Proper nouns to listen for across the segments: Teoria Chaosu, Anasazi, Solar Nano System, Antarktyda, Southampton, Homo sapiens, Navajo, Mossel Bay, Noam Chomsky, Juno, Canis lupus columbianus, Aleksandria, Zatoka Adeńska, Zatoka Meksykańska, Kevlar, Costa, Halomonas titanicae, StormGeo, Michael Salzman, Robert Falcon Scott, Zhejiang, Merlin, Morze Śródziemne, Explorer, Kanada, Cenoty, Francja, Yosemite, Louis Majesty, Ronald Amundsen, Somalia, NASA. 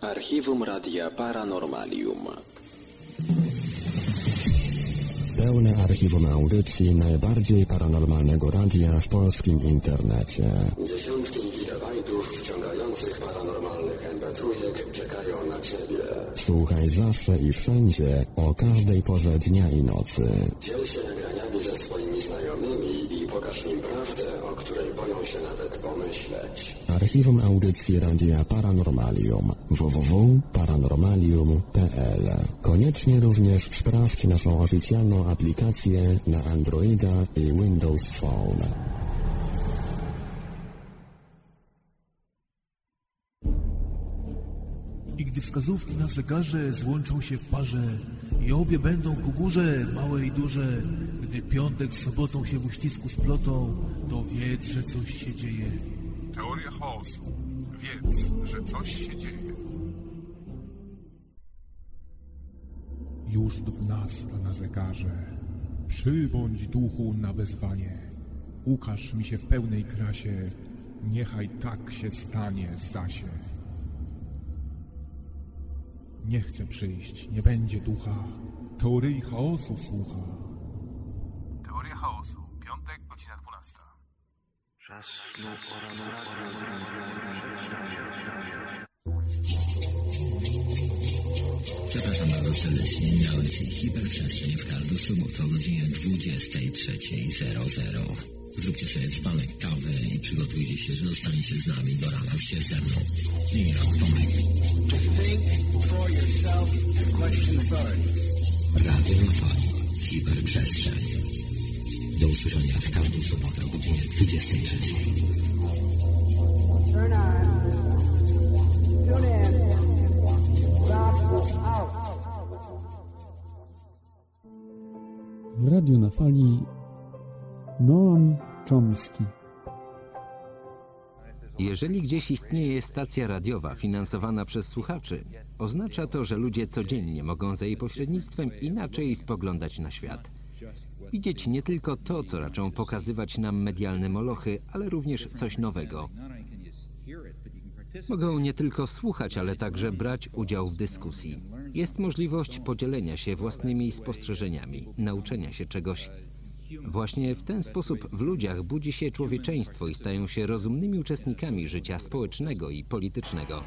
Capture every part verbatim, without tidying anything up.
Archiwum Radia Paranormalium. Pełne archiwum audycji najbardziej paranormalnego radia w polskim internecie. Dziesiątki gigabajtów wciągających paranormalnych em pe trzy czekają na Ciebie. Słuchaj zawsze i wszędzie, o każdej porze dnia i nocy. Dziel się nagraniami ze swoimi znajomymi i pokaż im prawdę, o której boją się nawet pomyśleć. Archiwum audycji Radia Paranormalium. w w w kropka paranormalium kropka p l. Koniecznie również sprawdź naszą oficjalną aplikację na Androida i Windows Phone. I gdy wskazówki na zegarze złączą się w parze i obie będą ku górze, małe i duże, gdy piątek z sobotą się w uścisku splotą, to wiedz, że coś się dzieje. Teoria chaosu. Wiedz, że coś się dzieje. Już dwunasta na zegarze. Przybądź duchu na wezwanie. Ukaż mi się w pełnej krasie. Niechaj tak się stanie, zasie. Nie chcę przyjść, nie będzie ducha. Teorii chaosu słucha. Teoria chaosu. Piątek, godzina dwunasta. Czas ślub Zapraszam na wesele śnień na ulicy Hiperprzestrzeń w Targu Subotu o godzinie dwudziesta trzecia zero zero. Zróbcie sobie dzbanek kawy i przygotujcie się, że zostaniecie z nami do rana się ze mną. Linia Tomek. Think for yourself and question authority. Radio na fali. Hiperprzestrzeń. Do usłyszenia w każdą sobotę o godzinie dwudziestej trzeciej. Turn on. Tune in. W radiu na fali Noam Chomsky. Jeżeli gdzieś istnieje stacja radiowa finansowana przez słuchaczy, oznacza to, że ludzie codziennie mogą za jej pośrednictwem inaczej spoglądać na świat. Widzieć nie tylko to, co raczą pokazywać nam medialne molochy, ale również coś nowego. Mogą nie tylko słuchać, ale także brać udział w dyskusji. Jest możliwość podzielenia się własnymi spostrzeżeniami, nauczenia się czegoś. Właśnie w ten sposób w ludziach budzi się człowieczeństwo i stają się rozumnymi uczestnikami życia społecznego i politycznego.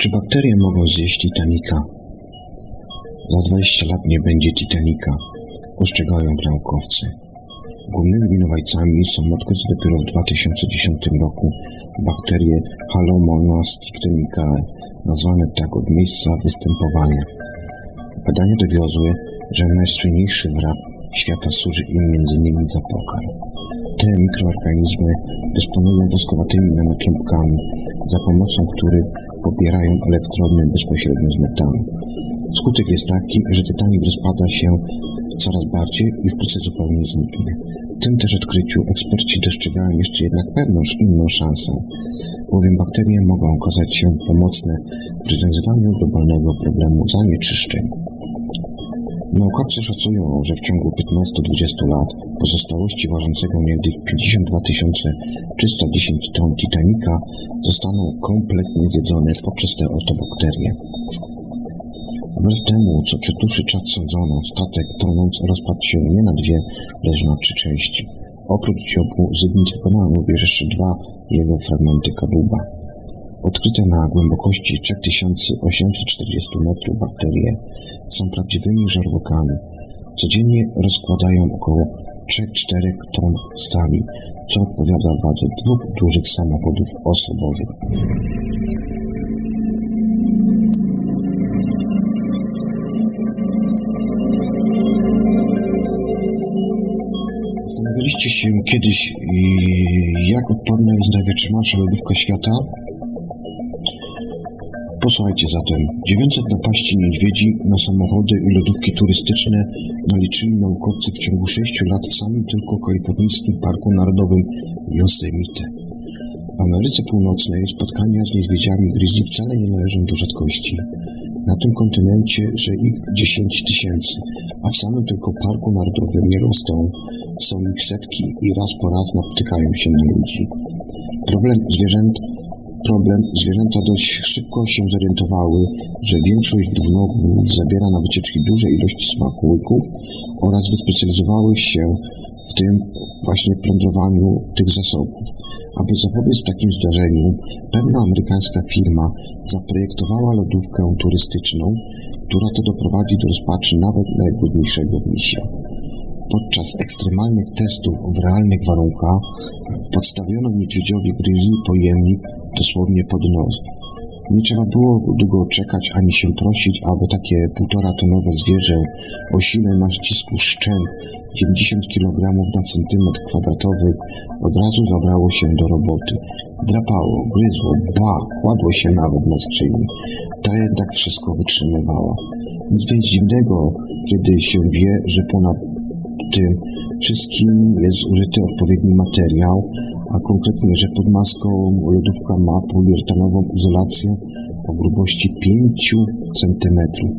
Czy bakterie mogą zjeść Titanica? Za dwadzieścia lat nie będzie Titanica, ostrzegają naukowcy. Głównymi winowajcami są odkryte dopiero w dwa tysiące dziesiątym roku bakterie Halomonas titanicae, nazwane tak od miejsca występowania. Badania dowiozły, że najsłynniejszy wrak świata służy im między innymi za pokarm. Te mikroorganizmy dysponują woskowatymi nanocząbkami, za pomocą których pobierają elektrony bezpośrednio z metalu. Skutek jest taki, że tytanik rozpada się coraz bardziej i wkrótce zupełnie zniknie. W tym też odkryciu eksperci dostrzegają jeszcze jednak pewną inną szansę, bowiem bakterie mogą okazać się pomocne w rozwiązywaniu globalnego problemu zanieczyszczeń. Naukowcy szacują, że w ciągu piętnastu do dwudziestu lat pozostałości ważącego niegdyś pięćdziesiąt dwa tysiące trzysta dziesięć ton Titanica zostaną kompletnie zjedzone poprzez te oto bakterie. Wbrew temu, co przytuszy czad sądzono, statek tonąc rozpadł się nie na dwie, lecz na trzy części. Oprócz dziobu zygnić wykonano również jeszcze dwa jego fragmenty kadłuba. Odkryte na głębokości trzy tysiące osiemset czterdzieści metrów bakterie są prawdziwymi żarłokami. Codziennie rozkładają około trzy do czterech ton stali, co odpowiada wadze dwóch dużych samochodów osobowych. Zastanowiliście się kiedyś, jak odporna jest najwytrzymalsza lodówka świata? Posłuchajcie zatem. dziewięćset napaści niedźwiedzi na samochody i lodówki turystyczne naliczyli naukowcy w ciągu sześciu lat w samym tylko kalifornijskim parku narodowym Yosemite. W Ameryce Północnej spotkania z niedźwiedziami grizzly wcale nie należą do rzadkości. Na tym kontynencie, że ich dziesięć tysięcy, a w samym tylko parku narodowym nie rosną, są ich setki i raz po raz napotykają się na ludzi. Problem zwierząt Problem zwierzęta dość szybko się zorientowały, że większość dwunogów zabiera na wycieczki duże ilości smakołyków oraz wyspecjalizowały się w tym właśnie plądrowaniu tych zasobów. Aby zapobiec takim zdarzeniu, pewna amerykańska firma zaprojektowała lodówkę turystyczną, która to doprowadzi do rozpaczy nawet najgłodniejszego misia. Podczas ekstremalnych testów w realnych warunkach podstawiono niedźwiedziowi grizzly pojemnik dosłownie pod nos. Nie trzeba było długo czekać ani się prosić, aby takie półtoratonowe zwierzę o sile nacisku szczęk dziewięćdziesiąt kilogramów na centymetr kwadratowy od razu zabrało się do roboty. Drapało, gryzło, ba, kładło się nawet na skrzyni. Ta jednak wszystko wytrzymywała. Nic więc dziwnego, kiedy się wie, że ponad tym wszystkim jest użyty odpowiedni materiał, a konkretnie, że pod maską lodówka ma poliuretanową izolację o grubości pięć centymetrów.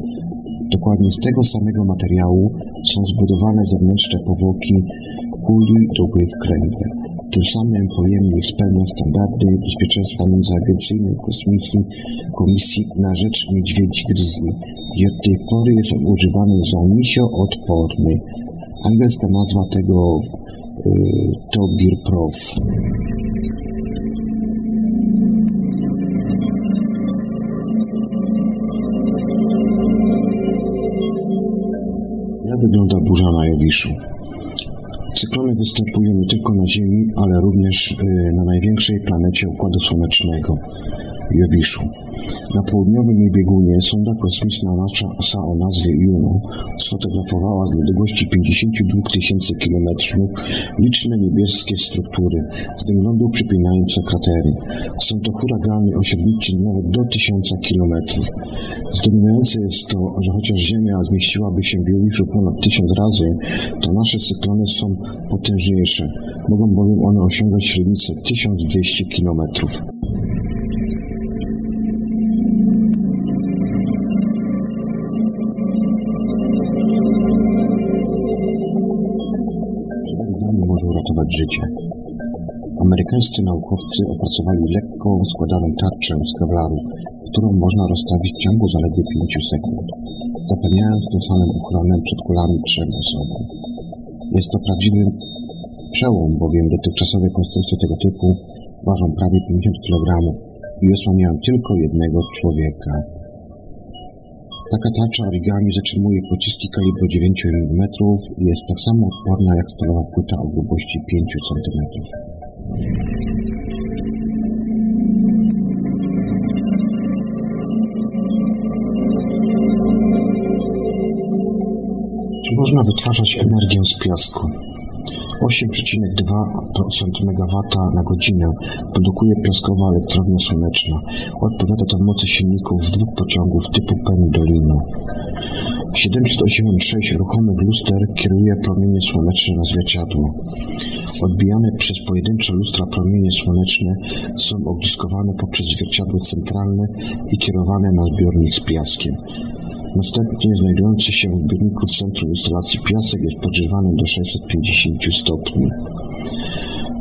Dokładnie z tego samego materiału są zbudowane zewnętrzne powłoki kuli, duby, wkręgle. Tym samym pojemnik spełnia standardy bezpieczeństwa międzyagencyjnej kosmisji, Komisji na Rzecz Niedźwiedzi Grizzly i od tej pory jest używany za misio-odporny. Angielska nazwa tego y, to Birprof. Jak wygląda burza na Jowiszu? Cyklony występują nie tylko na Ziemi, ale również y, na największej planecie Układu Słonecznego, Jowiszu. Na południowym jej biegunie sonda kosmiczna NASA o nazwie Juno sfotografowała z odległości pięćdziesięciu dwóch tysięcy kilometrów liczne niebieskie struktury z wyglądu przypominające kratery. Są to huragany o średnicy nawet do tysiąca kilometrów. Zdumiewające jest to, że chociaż Ziemia zmieściłaby się w Jowiszu ponad tysiąc razy, to nasze cyklony są potężniejsze. Mogą bowiem one osiągać średnicę tysiąc dwieście kilometrów. Thank you. życie. Amerykańscy naukowcy opracowali lekko składaną tarczę z Kevlaru, którą można rozstawić w ciągu zaledwie pięciu sekund, zapewniając tym samym ochronę przed kulami trzem osobom. Jest to prawdziwy przełom, bowiem dotychczasowe konstrukcje tego typu ważą prawie pięćdziesiąt kilogramów i osłaniają tylko jednego człowieka. Taka tarcza origami zatrzymuje pociski kalibru dziewięć milimetrów i jest tak samo odporna jak stalowa płyta o grubości pięć centymetrów. Czy można wytwarzać energię z piasku? osiem przecinek dwa procent megawata na godzinę produkuje piaskowa elektrownia słoneczna. Odpowiada to mocy silników dwóch pociągów typu Pendolino. siedemset osiemdziesiąt sześć ruchomych luster kieruje promienie słoneczne na zwierciadło. Odbijane przez pojedyncze lustra promienie słoneczne są ogniskowane poprzez zwierciadło centralne i kierowane na zbiornik z piaskiem. Następnie znajdujący się w zbiorniku w centrum instalacji piasek jest podgrzewany do sześćset pięćdziesiąt stopni.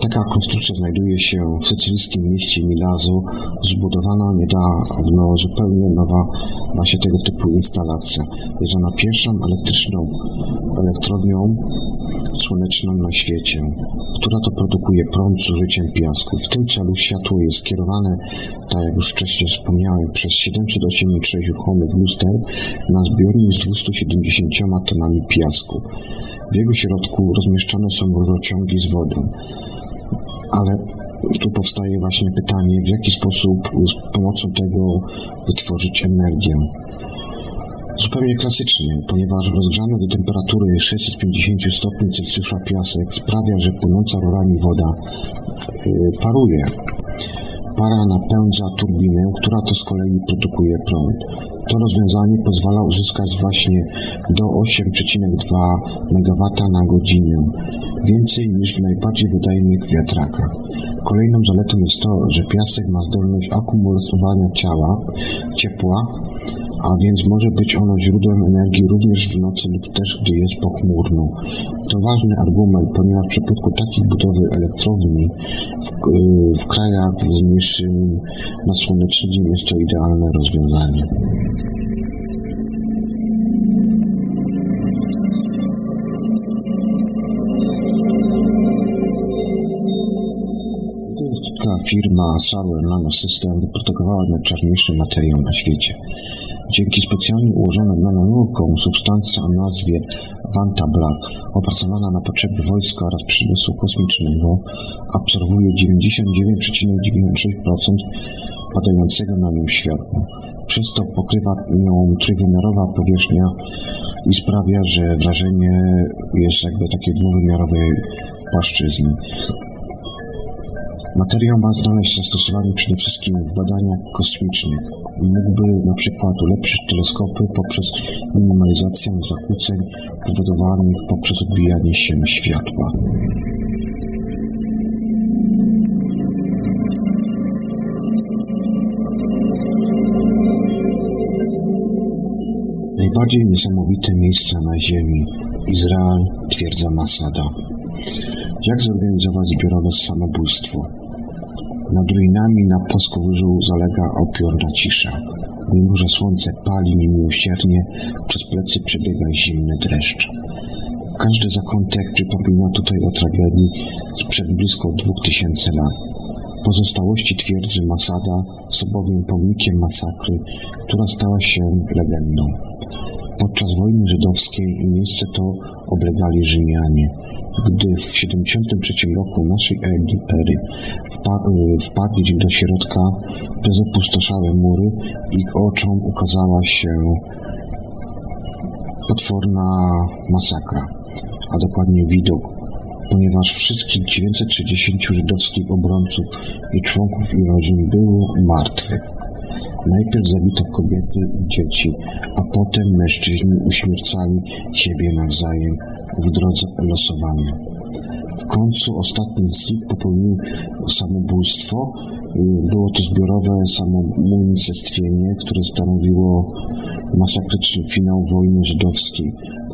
Taka konstrukcja znajduje się w sycylijskim mieście Milazzo, zbudowana niedawno zupełnie nowa właśnie tego typu instalacja. Jest ona pierwszą elektryczną elektrownią słoneczną na świecie, która to produkuje prąd z użyciem piasku. W tym celu światło jest kierowane, tak jak już wcześniej wspomniałem, przez siedemset osiemdziesiąt sześć ruchomych luster na zbiornik z dwieście siedemdziesiąt tonami piasku. W jego środku rozmieszczone są rurociągi z wodą. Ale tu powstaje właśnie pytanie, w jaki sposób z pomocą tego wytworzyć energię. Zupełnie klasycznie, ponieważ rozgrzany do temperatury sześćset pięćdziesiąt stopni Celsjusza piasek sprawia, że płynąca rurami woda paruje. Para napędza turbinę, która to z kolei produkuje prąd. To rozwiązanie pozwala uzyskać właśnie do osiem przecinek dwa megawata na godzinę, więcej niż w najbardziej wydajnych wiatrakach. Kolejną zaletą jest to, że piasek ma zdolność akumulowania ciała, ciepła, a więc może być ono źródłem energii również w nocy lub też gdy jest pochmurno. To ważny argument, ponieważ w przypadku takich budowy elektrowni w, w krajach z mniejszym nasłoneczeniem jest to idealne rozwiązanie. Firma Solar Nano System wyprodukowała najczarniejszy materiał na świecie. Dzięki specjalnie ułożonym nanonurkom substancja o nazwie Vanta Black, opracowana na potrzeby wojska oraz przemysłu kosmicznego, absorbuje dziewięćdziesiąt dziewięć przecinek dziewięćdziesiąt sześć procent padającego na nią światła. Przez to pokrywa nią trójwymiarowa powierzchnia i sprawia, że wrażenie jest jakby takiej dwuwymiarowej płaszczyzny. Materiał ma znaleźć zastosowanie przede wszystkim w badaniach kosmicznych. Mógłby na przykład ulepszyć teleskopy poprzez minimalizację zakłóceń powodowanych poprzez odbijanie się światła. Najbardziej niesamowite miejsca na Ziemi. Izrael, twierdza Masada. Jak zorganizować zbiorowe samobójstwo? Nad ruinami na płaskowyżu zalega opiorna cisza. Mimo że słońce pali niemiłosiernie, przez plecy przebiega zimny dreszcz. Każdy zakątek przypomina tutaj o tragedii sprzed blisko dwóch tysięcy lat. Pozostałości twierdzy Masada są bowiem pomnikiem masakry, która stała się legendą. Podczas wojny żydowskiej miejsce to oblegali Rzymianie. Gdy w siedemdziesiątym trzecim roku naszej ery wpadli do środka, przez opustoszałe mury ich oczom ukazała się potworna masakra, a dokładnie widok, ponieważ wszystkich dziewięćset sześćdziesięciu żydowskich obrońców i członków ich rodzin było martwych. Najpierw zabito kobiety i dzieci, a potem mężczyźni uśmiercali siebie nawzajem w drodze losowania. W końcu ostatni z nich popełnił samobójstwo. Było to zbiorowe samomunicestwienie, które stanowiło masakryczny finał wojny żydowskiej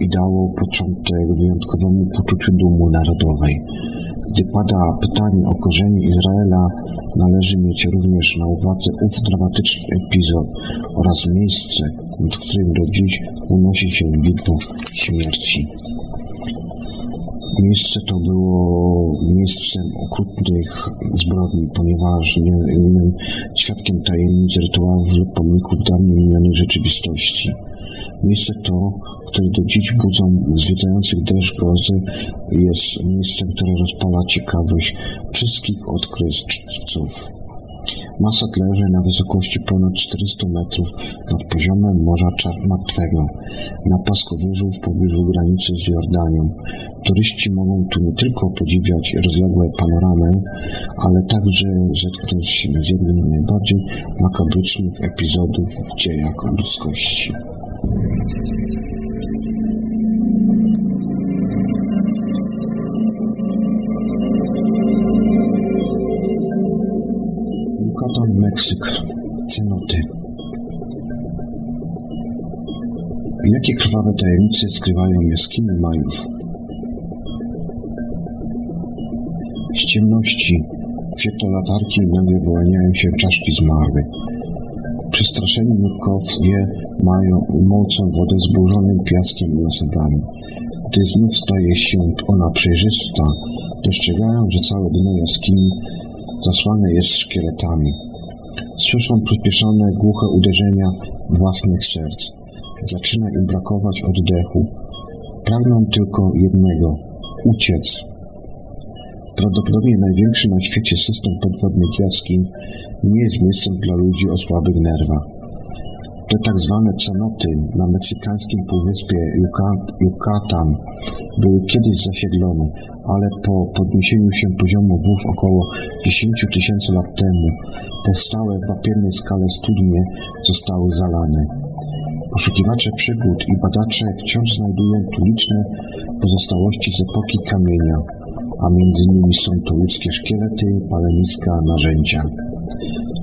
i dało początek wyjątkowemu poczuciu dumy narodowej. Gdy pada pytanie o korzenie Izraela, należy mieć również na uwadze ów dramatyczny epizod oraz miejsce, nad którym do dziś unosi się widmo śmierci. Miejsce to było miejscem okrutnych zbrodni, ponieważ nie innym świadkiem tajemnic, rytuałów lub pomników dawniej minionej rzeczywistości. Miejsce to, które do dziś budzą zwiedzających dreszcz grozy, jest miejscem, które rozpala ciekawość wszystkich odkrywców. Masa leży na wysokości ponad czterystu metrów nad poziomem Morza Martwego, na płaskowyżu w pobliżu granicy z Jordanią. Turyści mogą tu nie tylko podziwiać rozległe panoramy, ale także zetknąć się z jednym z najbardziej makabrycznych epizodów w dziejach ludzkości. Yucatan, Meksyk. Cenoty. Jakie krwawe tajemnice skrywają jaskiny Majów? Z ciemności w świetle latarki nagle wyłaniają się czaszki zmarłych. Przestraszeni nurkowie mają mocą wodę z burzonym piaskiem i osadami. Gdy znów staje się ona przejrzysta, dostrzegają, że całe dno jaskini zasłane jest szkieletami. Słyszą przyspieszone, głuche uderzenia własnych serc. Zaczyna im brakować oddechu. Pragną tylko jednego – uciec. Prawdopodobnie największy na świecie system podwodnych jaskiń nie jest miejscem dla ludzi o słabych nerwach. Te tak zwane cenoty na meksykańskim półwyspie Yucatan były kiedyś zasiedlone, ale po podniesieniu się poziomu wód około dziesięć tysięcy lat temu powstałe w wapiennej skale studnie zostały zalane. Poszukiwacze przygód i badacze wciąż znajdują tu liczne pozostałości z epoki kamienia, a między innymi są to ludzkie szkielety, paleniska, narzędzia.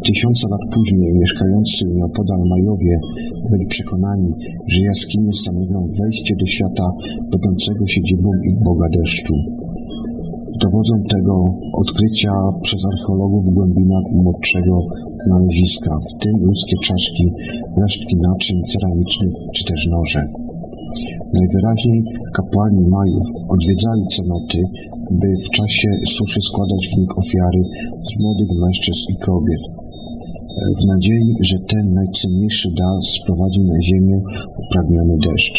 Tysiące lat później mieszkający nieopodal Majowie byli przekonani, że jaskinie stanowią wejście do świata będącego siedzibą ich boga deszczu. Dowodzą tego odkrycia przez archeologów w głębinach młodszego znaleziska, w tym ludzkie czaszki, resztki naczyń ceramicznych czy też noże. Najwyraźniej kapłani Majów odwiedzali cenoty, by w czasie suszy składać w nich ofiary z młodych mężczyzn i kobiet, w nadziei, że ten najcenniejszy dar sprowadzi na ziemię upragniony deszcz.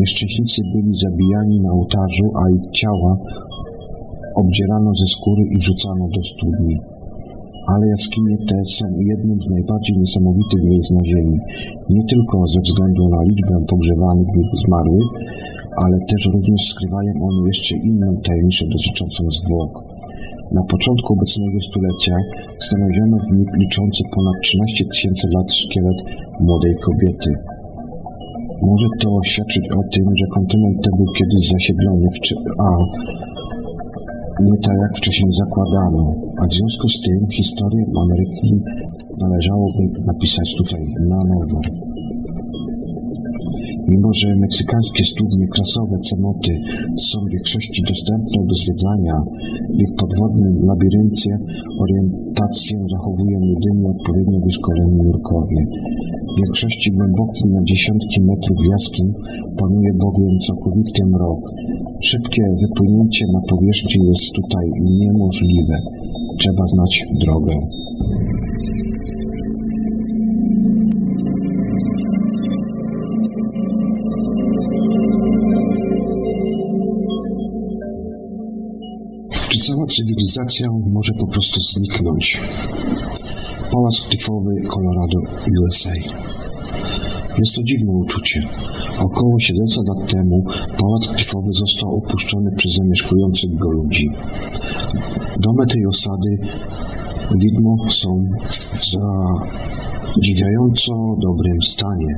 Nieszczęśnicy byli zabijani na ołtarzu, a ich ciała obdzierano ze skóry i wrzucano do studni. Ale jaskinie te są jednym z najbardziej niesamowitych miejsc na Ziemi, nie tylko ze względu na liczbę pogrzewanych w nich zmarłych, ale też również skrywają one jeszcze inną tajemnicę dotyczącą zwłok. Na początku obecnego stulecia znaleziono w nich liczący ponad trzynaście tysięcy lat szkielet młodej kobiety. Może to świadczyć o tym, że kontynent ten był kiedyś zasiedlony w Czy- a nie tak jak wcześniej zakładano, a w związku z tym historię Ameryki należałoby napisać tutaj na nowo. Mimo że meksykańskie studnie krasowe cenoty są w większości dostępne do zwiedzania, w ich podwodnym labiryncie orientację zachowują jedynie odpowiednio wyszkoleni nurkowie. W większości głębokich na dziesiątki metrów jaskiń panuje bowiem całkowity mrok. Szybkie wypłynięcie na powierzchnię jest tutaj niemożliwe. Trzeba znać drogę. Czy cała cywilizacja może po prostu zniknąć? Pałac Klifowy, Colorado, U S A. Jest to dziwne uczucie. Około siedemset lat temu Pałac Klifowy został opuszczony przez zamieszkujących go ludzi. Domy tej osady widmo są w za... dziwiająco dobrym stanie,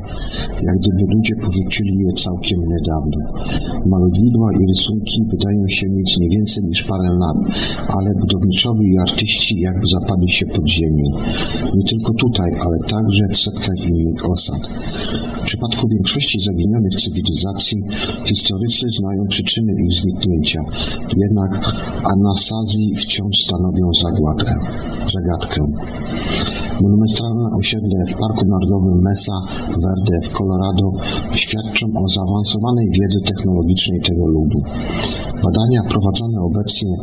jak gdyby ludzie porzucili je całkiem niedawno. Malowidła i rysunki wydają się mieć nie więcej niż parę lat, ale budowniczowie i artyści jakby zapadli się pod ziemię. Nie tylko tutaj, ale także w setkach innych osad. W przypadku większości zaginionych cywilizacji historycy znają przyczyny ich zniknięcia, jednak Anasazi wciąż stanowią zagładę, zagadkę. Monumentalne osiedle w Parku Narodowym Mesa Verde w Colorado świadczą o zaawansowanej wiedzy technologicznej tego ludu. Badania prowadzone obecnie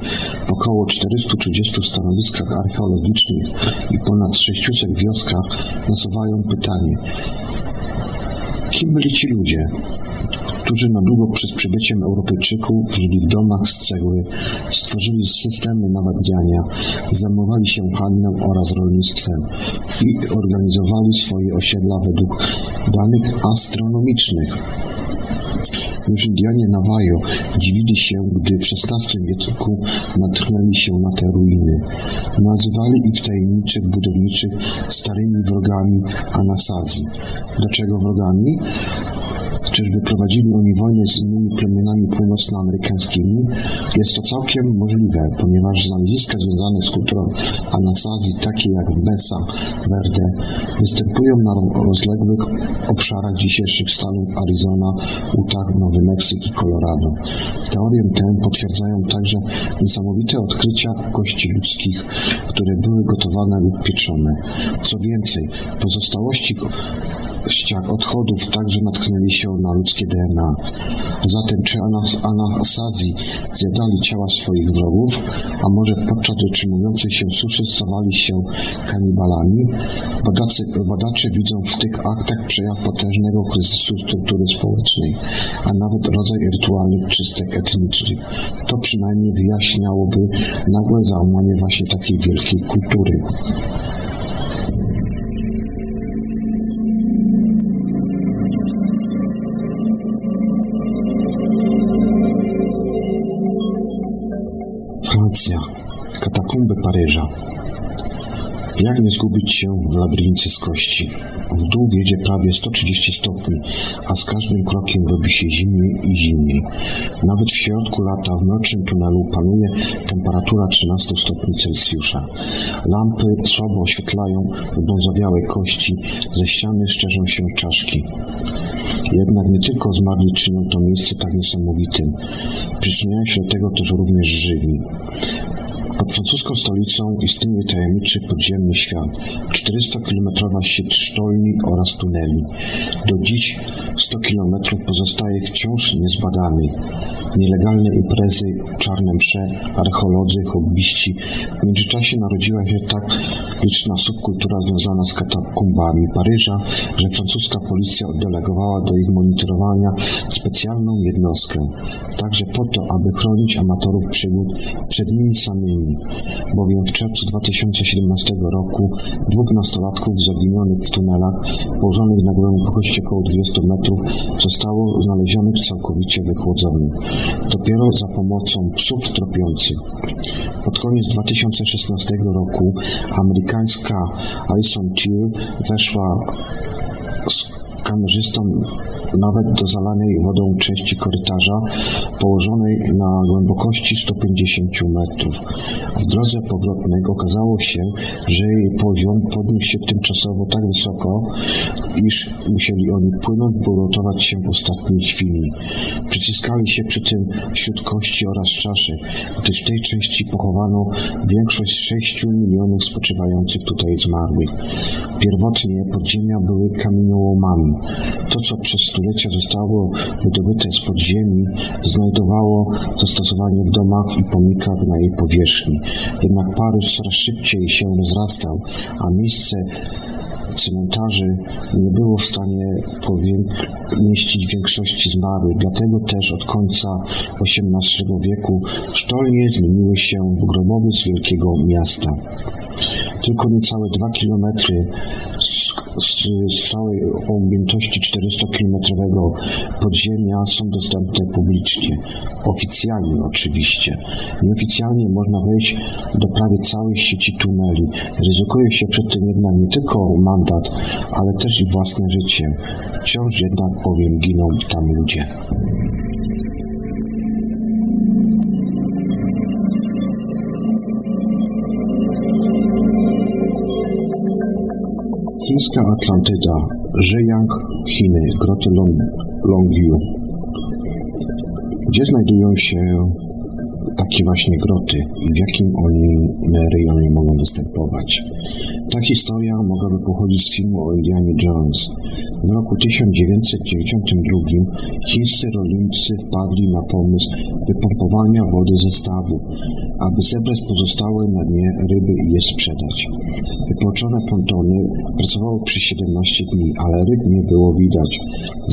w około czterystu trzydziestu stanowiskach archeologicznych i ponad sześciuset wioskach nasuwają pytanie: kim byli ci ludzie, którzy na długo przed przybyciem Europejczyków żyli w domach z cegły, stworzyli systemy nawadniania, zajmowali się handlem oraz rolnictwem i organizowali swoje osiedla według danych astronomicznych? Już Indianie Navajo dziwili się, gdy w szesnastym wieku natknęli się na te ruiny. Nazywali ich tajemniczych budowniczych starymi wrogami Anasazi. Dlaczego wrogami? Czyżby prowadzili oni wojnę z innymi plemionami północnoamerykańskimi? Jest to całkiem możliwe, ponieważ znaleziska związane z kulturą Anasazi, takie jak Mesa Verde, występują na rozległych obszarach dzisiejszych stanów Arizona, Utah, Nowy Meksyk i Colorado. Teorię tę potwierdzają także niesamowite odkrycia kości ludzkich, które były gotowane lub pieczone. Co więcej, pozostałości ściach odchodów także natknęli się na ludzkie D N A. Zatem czy Anasazi zjadali ciała swoich wrogów, a może podczas utrzymującej się suszy stawali się kanibalami? Badacy, badacze widzą w tych aktach przejaw potężnego kryzysu struktury społecznej, a nawet rodzaj rytualnych czystek etnicznych. To przynajmniej wyjaśniałoby nagłe załamanie właśnie takiej wielkiej kultury. Katakumby Paryża. Jak nie zgubić się w labiryncie z kości? W dół wiedzie prawie sto trzydzieści stopni, a z każdym krokiem robi się zimniej i zimniej. Nawet w środku lata w mrocznym tunelu panuje temperatura trzynaście stopni Celsjusza. Lampy słabo oświetlają brązowiałe kości, ze ściany szczerzą się czaszki. Jednak nie tylko zmarli czynią to miejsce tak niesamowitym. Przyczyniają się do tego też również żywi. Pod francuską stolicą istnieje tajemniczy podziemny świat, czterystokilometrowa sieć sztolni oraz tuneli. Do dziś sto kilometrów pozostaje wciąż niezbadany. Nielegalne imprezy, czarne msze, archeolodzy, hobbyści. W międzyczasie narodziła się tak liczna subkultura związana z katakumbami Paryża, że francuska policja oddelegowała do ich monitorowania specjalną jednostkę. Także po to, aby chronić amatorów przygód przed nimi samymi, bowiem w czerwcu dwa tysiące siedemnastego roku dwóch nastolatków zaginionych w tunelach położonych na głębokości około dwudziestu metrów zostało znalezionych całkowicie wychłodzonych, dopiero za pomocą psów tropiących. Pod koniec dwa tysiące szesnastego roku amerykańska Alison Teal weszła z kamerzystą nawet do zalanej wodą części korytarza położonej na głębokości stu pięćdziesięciu metrów. W drodze powrotnej okazało się, że jej poziom podniósł się tymczasowo tak wysoko, iż musieli oni płynąć, by uratować się w ostatniej chwili. Przyciskali się przy tym wśród kości oraz czaszy, gdyż w tej części pochowano większość sześciu milionów spoczywających tutaj zmarłych. Pierwotnie podziemia były kamieniołomami. To, co przez stulecia zostało wydobyte z podziemi, znajdowało zastosowanie w domach i pomnikach na jej powierzchni. Jednak Paryż coraz szybciej się rozrastał, a miejsce cmentarzy nie było w stanie pomieścić większości zmarłych, dlatego też od końca osiemnastego wieku sztolnie zmieniły się w grobowiec wielkiego miasta. Tylko niecałe dwa kilometry z, z całej objętości czterystokilometrowego podziemia są dostępne publicznie. Oficjalnie oczywiście. Nieoficjalnie można wejść do prawie całej sieci tuneli. Ryzykuje się przed tym jednak nie tylko mandat, ale też i własne życie. Wciąż jednak, powiem, giną tam ludzie. Chińska Atlantyda, Zhejiang, Chiny, groty Longyu. Gdzie znajdują się takie właśnie groty i w jakim oni rejonie mogą występować? Ta historia mogłaby pochodzić z filmu o Indianie Jones. W roku tysiąc dziewięćset dziewięćdziesiątym drugim chińscy rolnicy wpadli na pomysł wypompowania wody ze stawu, aby zebrać pozostałe na dnie ryby i je sprzedać. Wypłoczone pontony pracowały przez siedemnaście dni, ale ryb nie było widać.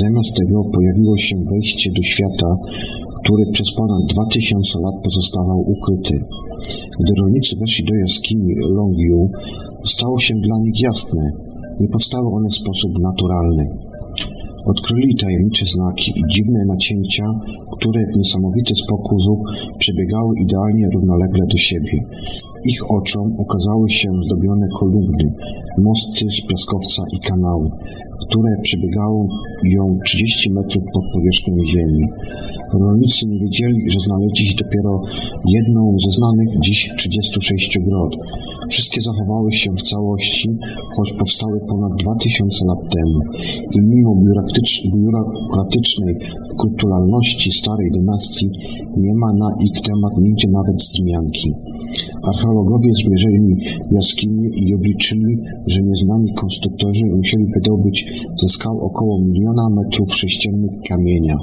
Zamiast tego pojawiło się wejście do świata, który przez ponad dwa tysiące lat pozostawał ukryty. Gdy rolnicy weszli do jaskini Longyu, stało się dla nich jasne. Nie powstały one w sposób naturalny. Odkryli tajemnicze znaki i dziwne nacięcia, które w niesamowity sposób przebiegały idealnie równolegle do siebie. Ich oczom ukazały się zdobione kolumny, mosty z piaskowca i kanały, które przebiegały ją trzydzieści metrów pod powierzchnią ziemi. Rolnicy nie wiedzieli, że znaleźli dopiero jedną ze znanych dziś trzydziestu sześciu grot. Wszystkie zachowały się w całości, choć powstały ponad dwa tysiące lat temu i mimo biurokratycznej kulturalności starej dynastii nie ma na ich temat nigdzie nawet wzmianki. Archeologowie zmierzyli jaskinie i obliczyli, że nieznani konstruktorzy musieli wydobyć ze skał około miliona metrów sześciennych kamienia.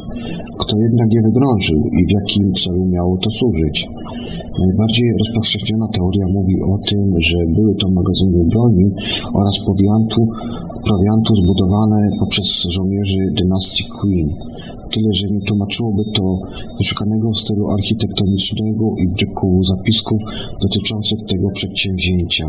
Kto jednak je wydrążył i w jakim celu miało to służyć? Najbardziej rozpowszechniona teoria mówi o tym, że były to magazyny broni oraz prowiantu, prowiantu zbudowane poprzez żołnierzy dynastii Qin. Tyle, że nie tłumaczyłoby to wyszukanego stylu architektonicznego i braku zapisków dotyczących tego przedsięwzięcia.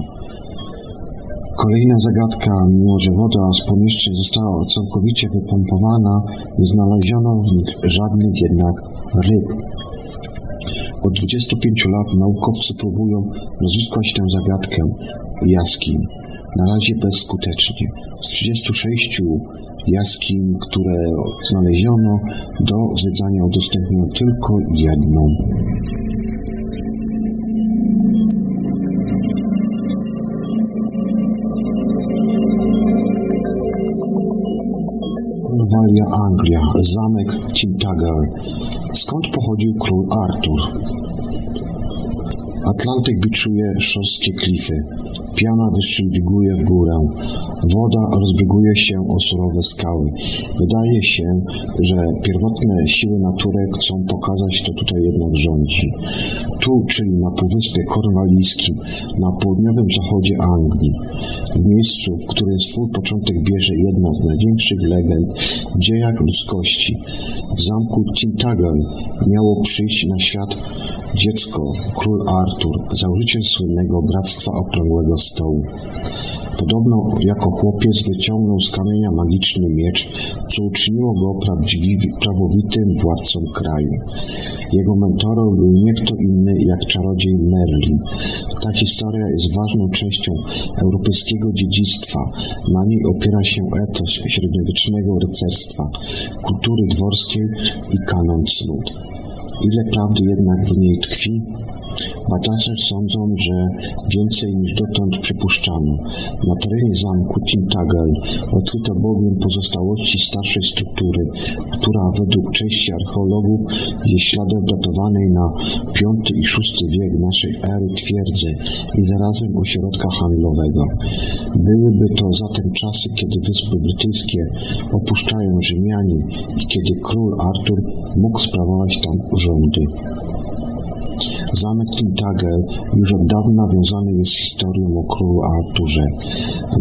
Kolejna zagadka, mimo że woda z pomieszczeń została całkowicie wypompowana, nie znaleziono w nich żadnych jednak ryb. Od dwudziestu pięciu lat naukowcy próbują rozwiązać tę zagadkę jaskiń. Na razie bezskutecznie. Z trzydziestu sześciu jaskiń, które znaleziono, do zwiedzania udostępniono tylko jedną. Nowalia, Anglia. Zamek Tintagel. Skąd pochodził król Artur? Atlantyk biczuje szorstkie klify. Piana wyszczywiguje w górę. Woda rozbieguje się o surowe skały. Wydaje się, że pierwotne siły natury chcą pokazać, kto tutaj jednak rządzi. Tu, czyli na Półwyspie Kornwalijskim, na południowym zachodzie Anglii, w miejscu, w którym swój początek bierze jedna z największych legend w dziejach ludzkości. W zamku Tintagel miało przyjść na świat dziecko, król Artur, założyciel słynnego Bractwa Okrągłego Stołu. Podobno jako chłopiec wyciągnął z kamienia magiczny miecz, co uczyniło go prawowitym władcą kraju. Jego mentorem był nie kto inny jak czarodziej Merlin. Ta historia jest ważną częścią europejskiego dziedzictwa. Na niej opiera się etos średniowiecznego rycerstwa, kultury dworskiej i kanon cnót. Ile prawdy jednak w niej tkwi? Badacze sądzą, że więcej niż dotąd przypuszczano. Na terenie zamku Tintagel odkryto bowiem pozostałości starszej struktury, która według części archeologów jest śladem datowanej na piąty i szósty wiek naszej ery twierdzy i zarazem ośrodka handlowego. Byłyby to zatem czasy, kiedy Wyspy Brytyjskie opuszczają Rzymianie i kiedy król Artur mógł sprawować tam rządy. Zamek Tintagel już od dawna wiązany jest historią o królu Arturze.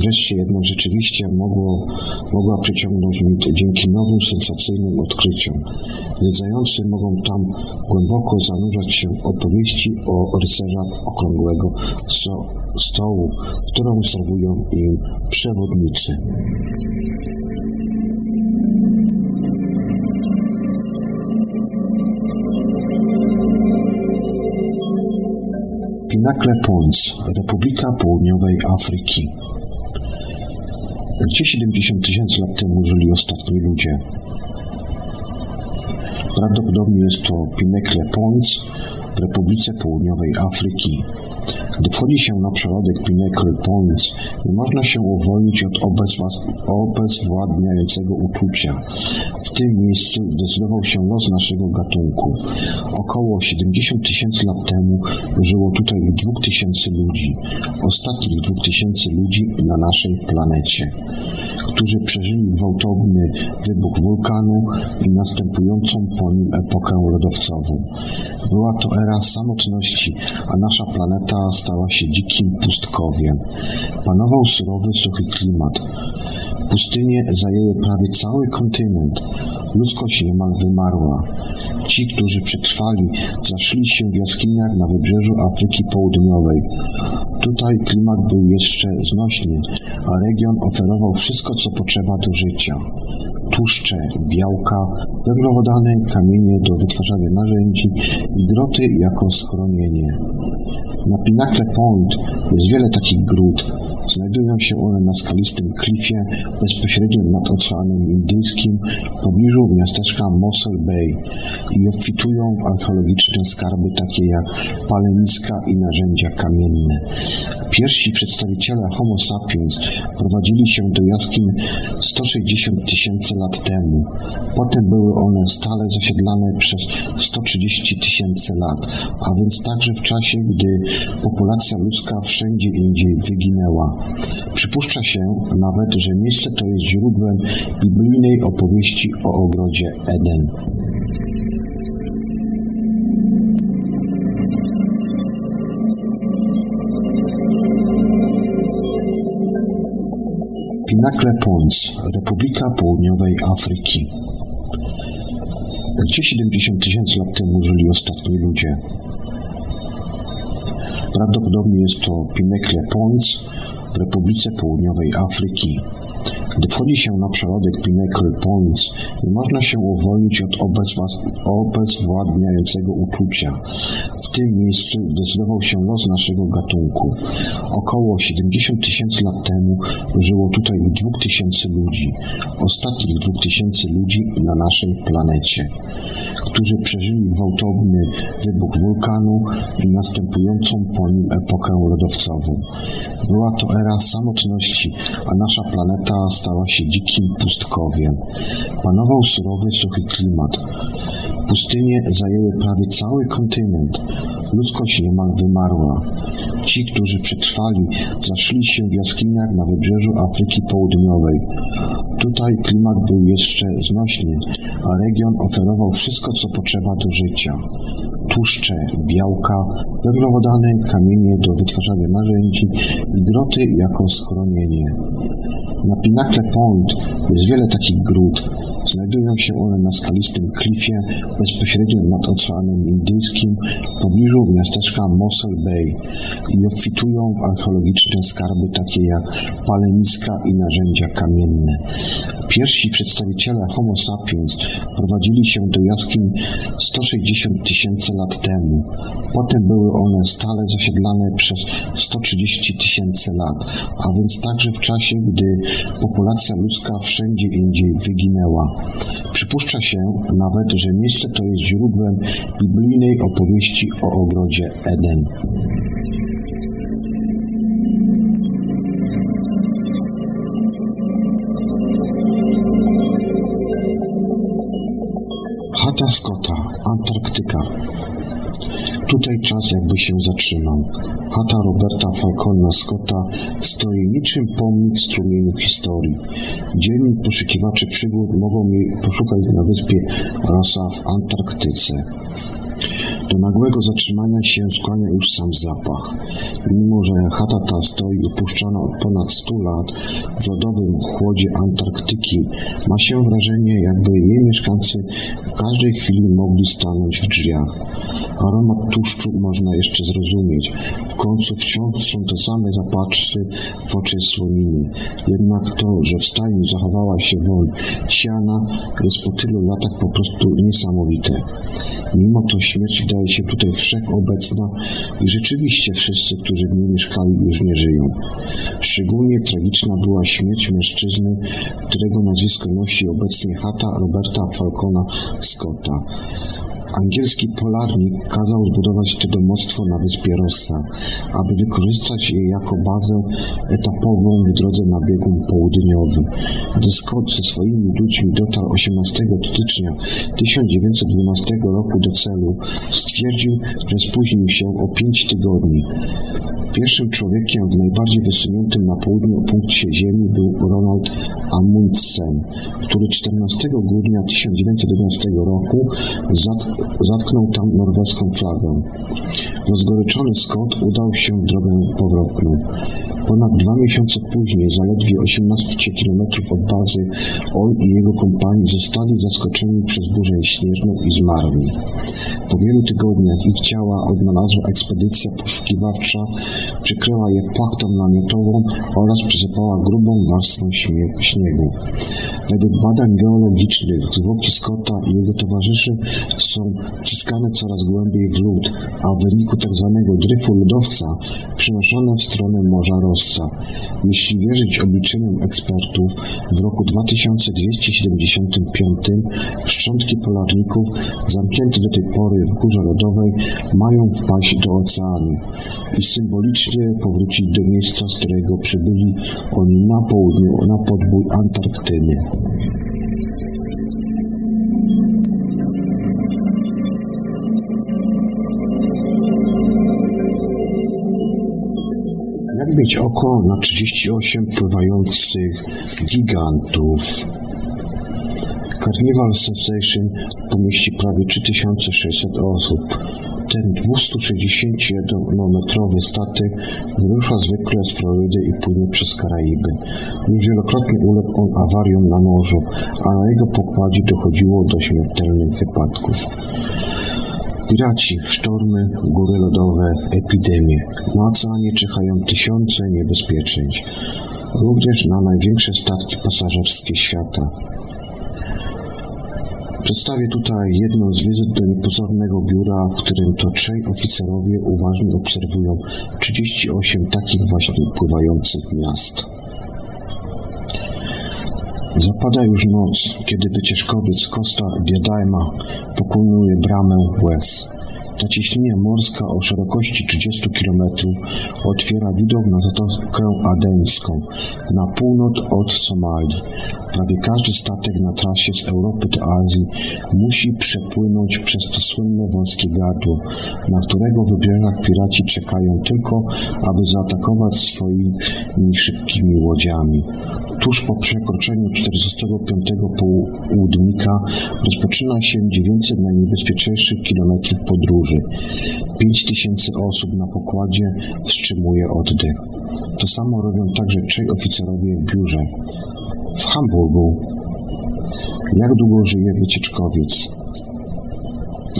Wreszcie jednak rzeczywiście mogło, mogła przyciągnąć dzięki nowym, sensacyjnym odkryciom. Zwiedzający mogą tam głęboko zanurzać się w opowieści o rycerzach Okrągłego Stołu, którą serwują im przewodnicy. Pinnacle Point, Republika Południowej Afryki. Gdzie siedemdziesiąt tysięcy lat temu żyli ostatni ludzie? Prawdopodobnie jest to Pinnacle Point w Republice Południowej Afryki. Gdy wchodzi się na przerodek Pinnacle Point, nie można się uwolnić od obezwładniającego uczucia. W tym miejscu zdecydował się los naszego gatunku. Około siedemdziesiąt tysięcy lat temu żyło tutaj dwa tysiące ludzi, ostatnich dwa tysiące ludzi na naszej planecie, którzy przeżyli gwałtowny wybuch wulkanu i następującą po nim epokę lodowcową. Była to era samotności, a nasza planeta stała się dzikim pustkowiem. Panował surowy, suchy klimat. Pustynie zajęły prawie cały kontynent. Ludzkość niemal wymarła. Ci, którzy przetrwali, zaszli się w jaskiniach na wybrzeżu Afryki Południowej. Tutaj klimat był jeszcze znośny, a region oferował wszystko, co potrzeba do życia. Tłuszcze, białka, węglowodany, kamienie do wytwarzania narzędzi i groty jako schronienie. Na Pinnacle Point jest wiele takich gród. Znajdują się one na skalistym klifie, bezpośrednio nad Oceanem Indyjskim, w pobliżu miasteczka Mossel Bay i obfitują w archeologiczne skarby takie jak paleniska i narzędzia kamienne. Pierwsi przedstawiciele Homo sapiens prowadzili się do jaskiń sto sześćdziesiąt tysięcy lat temu. Potem były one stale zasiedlane przez sto trzydzieści tysięcy lat, a więc także w czasie, gdy populacja ludzka wszędzie indziej wyginęła. Przypuszcza się nawet, że miejsce to jest źródłem biblijnej opowieści o ogrodzie Eden. Pinnacle Point, Republika Południowej Afryki. Gdzie siedemdziesiąt tysięcy lat temu żyli ostatni ludzie? Prawdopodobnie jest to Pinnacle Point w Republice Południowej Afryki. Gdy wchodzi się na przerodek Pinnacle Point, nie można się uwolnić od obezwładniającego uczucia. W tym miejscu zdecydował się los naszego gatunku. Około siedemdziesiąt tysięcy lat temu żyło tutaj dwa tysiące ludzi, ostatnich dwa tysiące ludzi na naszej planecie, którzy przeżyli gwałtowny wybuch wulkanu i następującą po nim epokę lodowcową. Była to era samotności, a nasza planeta stała się dzikim pustkowiem. Panował surowy, suchy klimat. Pustynie zajęły prawie cały kontynent. Ludzkość niemal wymarła. Ci, którzy przetrwali, zaszli się w jaskiniach na wybrzeżu Afryki Południowej. Tutaj klimat był jeszcze znośny, a region oferował wszystko, co potrzeba do życia. Tłuszcze, białka, węglowodany, kamienie do wytwarzania narzędzi i groty jako schronienie. Na Pinnacle Point jest wiele takich gród. Znajdują się one na skalistym klifie, bezpośrednio nad Oceanem Indyjskim, w pobliżu miasteczka Mossel Bay i obfitują w archeologiczne skarby takie jak paleniska i narzędzia kamienne. Pierwsi przedstawiciele Homo sapiens prowadzili się do jaskiń sto sześćdziesiąt tysięcy lat temu. Potem były one stale zasiedlane przez sto trzydzieści tysięcy lat, a więc także w czasie, gdy populacja ludzka wszędzie indziej wyginęła. Przypuszcza się nawet, że miejsce to jest źródłem biblijnej opowieści o ogrodzie Eden. Chata Scotta, Antarktyka. Tutaj czas jakby się zatrzymał. Chata Roberta Falcona Scotta stoi niczym pomnik w strumieniu historii. Dzielni poszukiwaczy przygód mogą jej poszukać na wyspie Rossa w Antarktyce. Do nagłego zatrzymania się skłania już sam zapach. Mimo że chata ta stoi opuszczona od ponad stu lat w lodowym chłodzie Antarktyki, ma się wrażenie, jakby jej mieszkańcy w każdej chwili mogli stanąć w drzwiach. Aromat tłuszczu można jeszcze zrozumieć. W końcu wciąż są te same zapasy w oczy słoniny. Jednak to, że w stajni zachowała się woń siana, jest po tylu latach po prostu niesamowite. Mimo to śmierć wydaje się tutaj wszechobecna i rzeczywiście wszyscy, którzy w niej mieszkali, już nie żyją. Szczególnie tragiczna była śmierć mężczyzny, którego nazwisko nosi obecnie chata Roberta Falcona Scotta. Angielski polarnik kazał zbudować to domostwo na wyspie Rossa, aby wykorzystać je jako bazę etapową w drodze na biegun południowym. Gdy Scott ze swoimi ludźmi dotarł osiemnastego stycznia tysiąc dziewięćset dwunastego roku do celu, stwierdził, że spóźnił się o pięć tygodni. Pierwszym człowiekiem w najbardziej wysuniętym na południu punkcie Ziemi był Ronald Amundsen, który czternastego grudnia tysiąc dziewięćset jedenastego roku zatk- zatknął tam norweską flagę. Rozgoryczony Scott udał się w drogę powrotną. Ponad dwa miesiące później, zaledwie osiemnaście kilometrów od bazy, on i jego kompani zostali zaskoczeni przez burzę śnieżną i zmarli. Po wielu tygodniach ich ciała odnalazła ekspedycja poszukiwawcza, przykryła je płachtą namiotową oraz przysypała grubą warstwą śmie- śniegu. Według badań geologicznych zwłoki Scotta i jego towarzyszy są wciskane coraz głębiej w lód, a w wyniku tzw. dryfu lodowca przenoszone w stronę Morza Rossa. Jeśli wierzyć obliczeniom ekspertów, w roku dwa tysiące dwieście siedemdziesiątym piątym szczątki polarników zamknięte do tej pory w górze lodowej mają wpaść do oceanu i symbolicznie powrócić do miejsca, z którego przybyli oni na południu, na podbój Antarktydy. Jak mieć oko na trzydzieści osiem pływających gigantów? Carnival Sensation pomieści prawie trzy tysiące sześćset osób. Ten dwustu sześćdziesięciojednometrowy statek wyrusza zwykle z Florydy i płynie przez Karaiby. Już wielokrotnie uległ on awariom na morzu, a na jego pokładzie dochodziło do śmiertelnych wypadków. Piraci, sztormy, góry lodowe, epidemie. Na oceanie czyhają tysiące niebezpieczeństw, również na największe statki pasażerskie świata. Przedstawię tutaj jedną z wizyt do niepozornego biura, w którym to trzej oficerowie uważnie obserwują trzydzieści osiem takich właśnie pływających miast. Zapada już noc, kiedy wycieczkowiec Costa Diadema pokonuje bramę łez. Ta ciśnienia morska o szerokości trzydziestu kilometrów otwiera widok na Zatokę Adeńską, na północ od Somalii. Prawie każdy statek na trasie z Europy do Azji musi przepłynąć przez to słynne wąskie gardło, na którego w wybrzeżach piraci czekają tylko, aby zaatakować swoimi szybkimi łodziami. Tuż po przekroczeniu czterdziestego piątego południka rozpoczyna się dziewięćset najniebezpieczniejszych kilometrów podróży. pięć tysięcy osób na pokładzie wstrzymuje oddech. To samo robią także trzej oficerowie w biurze. W Hamburgu. Jak długo żyje wycieczkowiec?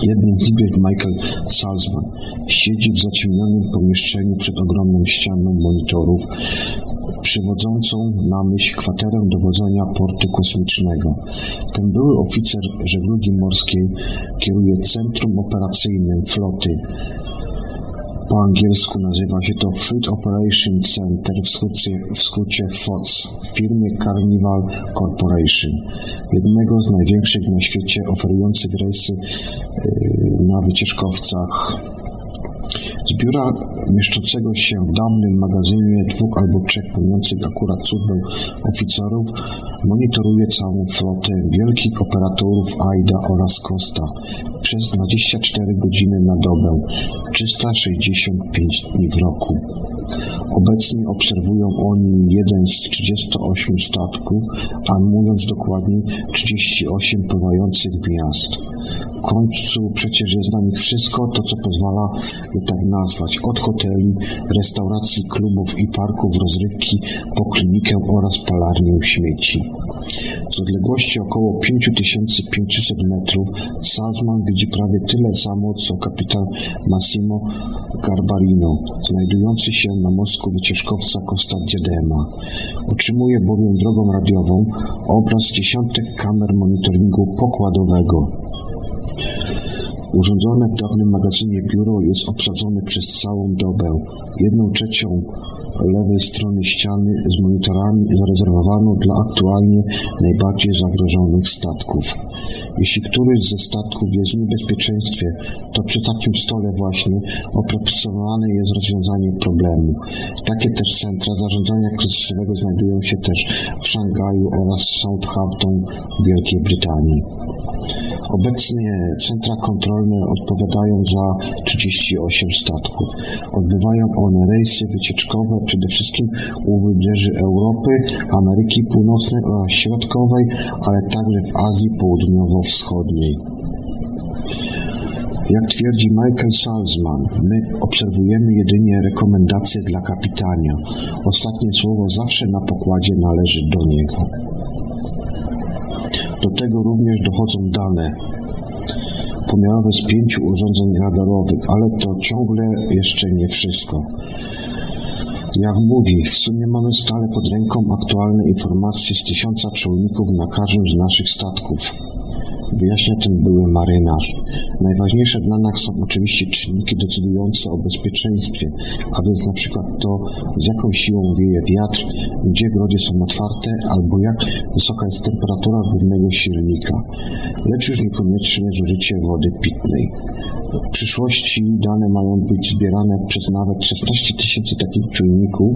Jednym z nich Michael Salzman siedzi w zaciemnionym pomieszczeniu przed ogromną ścianą monitorów, przywodzącą na myśl kwaterę dowodzenia portu kosmicznego. Ten były oficer żeglugi morskiej kieruje centrum operacyjnym floty. Po angielsku nazywa się to Food Operation Center, w skrócie, w skrócie F O C, w firmie Carnival Corporation, jednego z największych na świecie oferujących rejsy yy, na wycieczkowcach. Z biura mieszczącego się w dawnym magazynie dwóch albo trzech pełniących akurat służbę oficerów monitoruje całą flotę wielkich operatorów AIDA oraz Costa przez dwadzieścia cztery godziny na dobę, trzysta sześćdziesiąt pięć dni w roku. Obecnie obserwują oni jeden z trzydziestu ośmiu statków, a mówiąc dokładniej trzydzieści osiem pływających miast. W końcu przecież jest na nich wszystko to, co pozwala je tak nazwać. Od hoteli, restauracji, klubów i parków rozrywki po klinikę oraz palarnię śmieci. Z odległości około pięć tysięcy pięćset metrów Salzman widzi prawie tyle samo, co kapitan Massimo Garbarino, znajdujący się na mostku wycieczkowca Costa Diadema. Otrzymuje bowiem drogą radiową obraz dziesiątek kamer monitoringu pokładowego. Urządzone w dawnym magazynie biuro jest obsadzone przez całą dobę. Jedną trzecią lewej strony ściany z monitorami zarezerwowano dla aktualnie najbardziej zagrożonych statków. Jeśli któryś ze statków jest w niebezpieczeństwie, to przy takim stole właśnie opracowane jest rozwiązanie problemu. Takie też centra zarządzania kryzysowego znajdują się też w Szangaju oraz Southampton w Wielkiej Brytanii. Obecnie centra kontrolne odpowiadają za trzydzieści osiem statków. Odbywają one rejsy wycieczkowe przede wszystkim u wybrzeży Europy, Ameryki Północnej oraz Środkowej, ale także w Azji Południowo-Wschodniej. Jak twierdzi Michael Salzman, my obserwujemy jedynie rekomendacje dla kapitania. Ostatnie słowo zawsze na pokładzie należy do niego. Do tego również dochodzą dane pomiarowe z pięciu urządzeń radarowych, ale to ciągle jeszcze nie wszystko. Jak mówi, w sumie mamy stale pod ręką aktualne informacje z tysiąca czołników na każdym z naszych statków. Wyjaśnia ten były marynarz. Najważniejsze dla nas są oczywiście czynniki decydujące o bezpieczeństwie, a więc na przykład to, z jaką siłą wieje wiatr, gdzie grodzie są otwarte, albo jak wysoka jest temperatura głównego silnika, lecz już niekoniecznie zużycie wody pitnej. W przyszłości dane mają być zbierane przez nawet szesnaście tysięcy takich czujników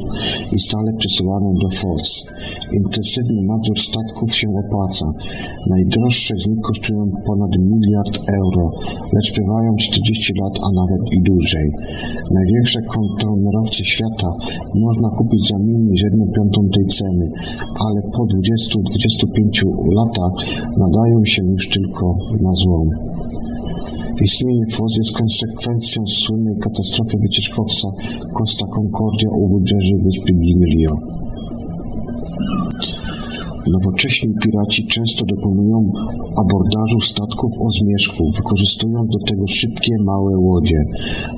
i stale przesyłane do F O S. Intensywny nadzór statków się opłaca. Najdroższe z nich kosztują ponad miliard euro, lecz bywają czterdzieści lat, a nawet i dłużej. Największe kontenerowce świata można kupić za mniej niż jedną piątą tej ceny, ale po dwudziestu do dwudziestu pięciu latach nadają się już tylko na złom. Istnienie F O S jest konsekwencją słynnej katastrofy wycieczkowca Costa Concordia u wybrzeży wyspy Giglio. Nowocześni piraci często dokonują abordażu statków o zmierzchu, wykorzystując do tego szybkie, małe łodzie.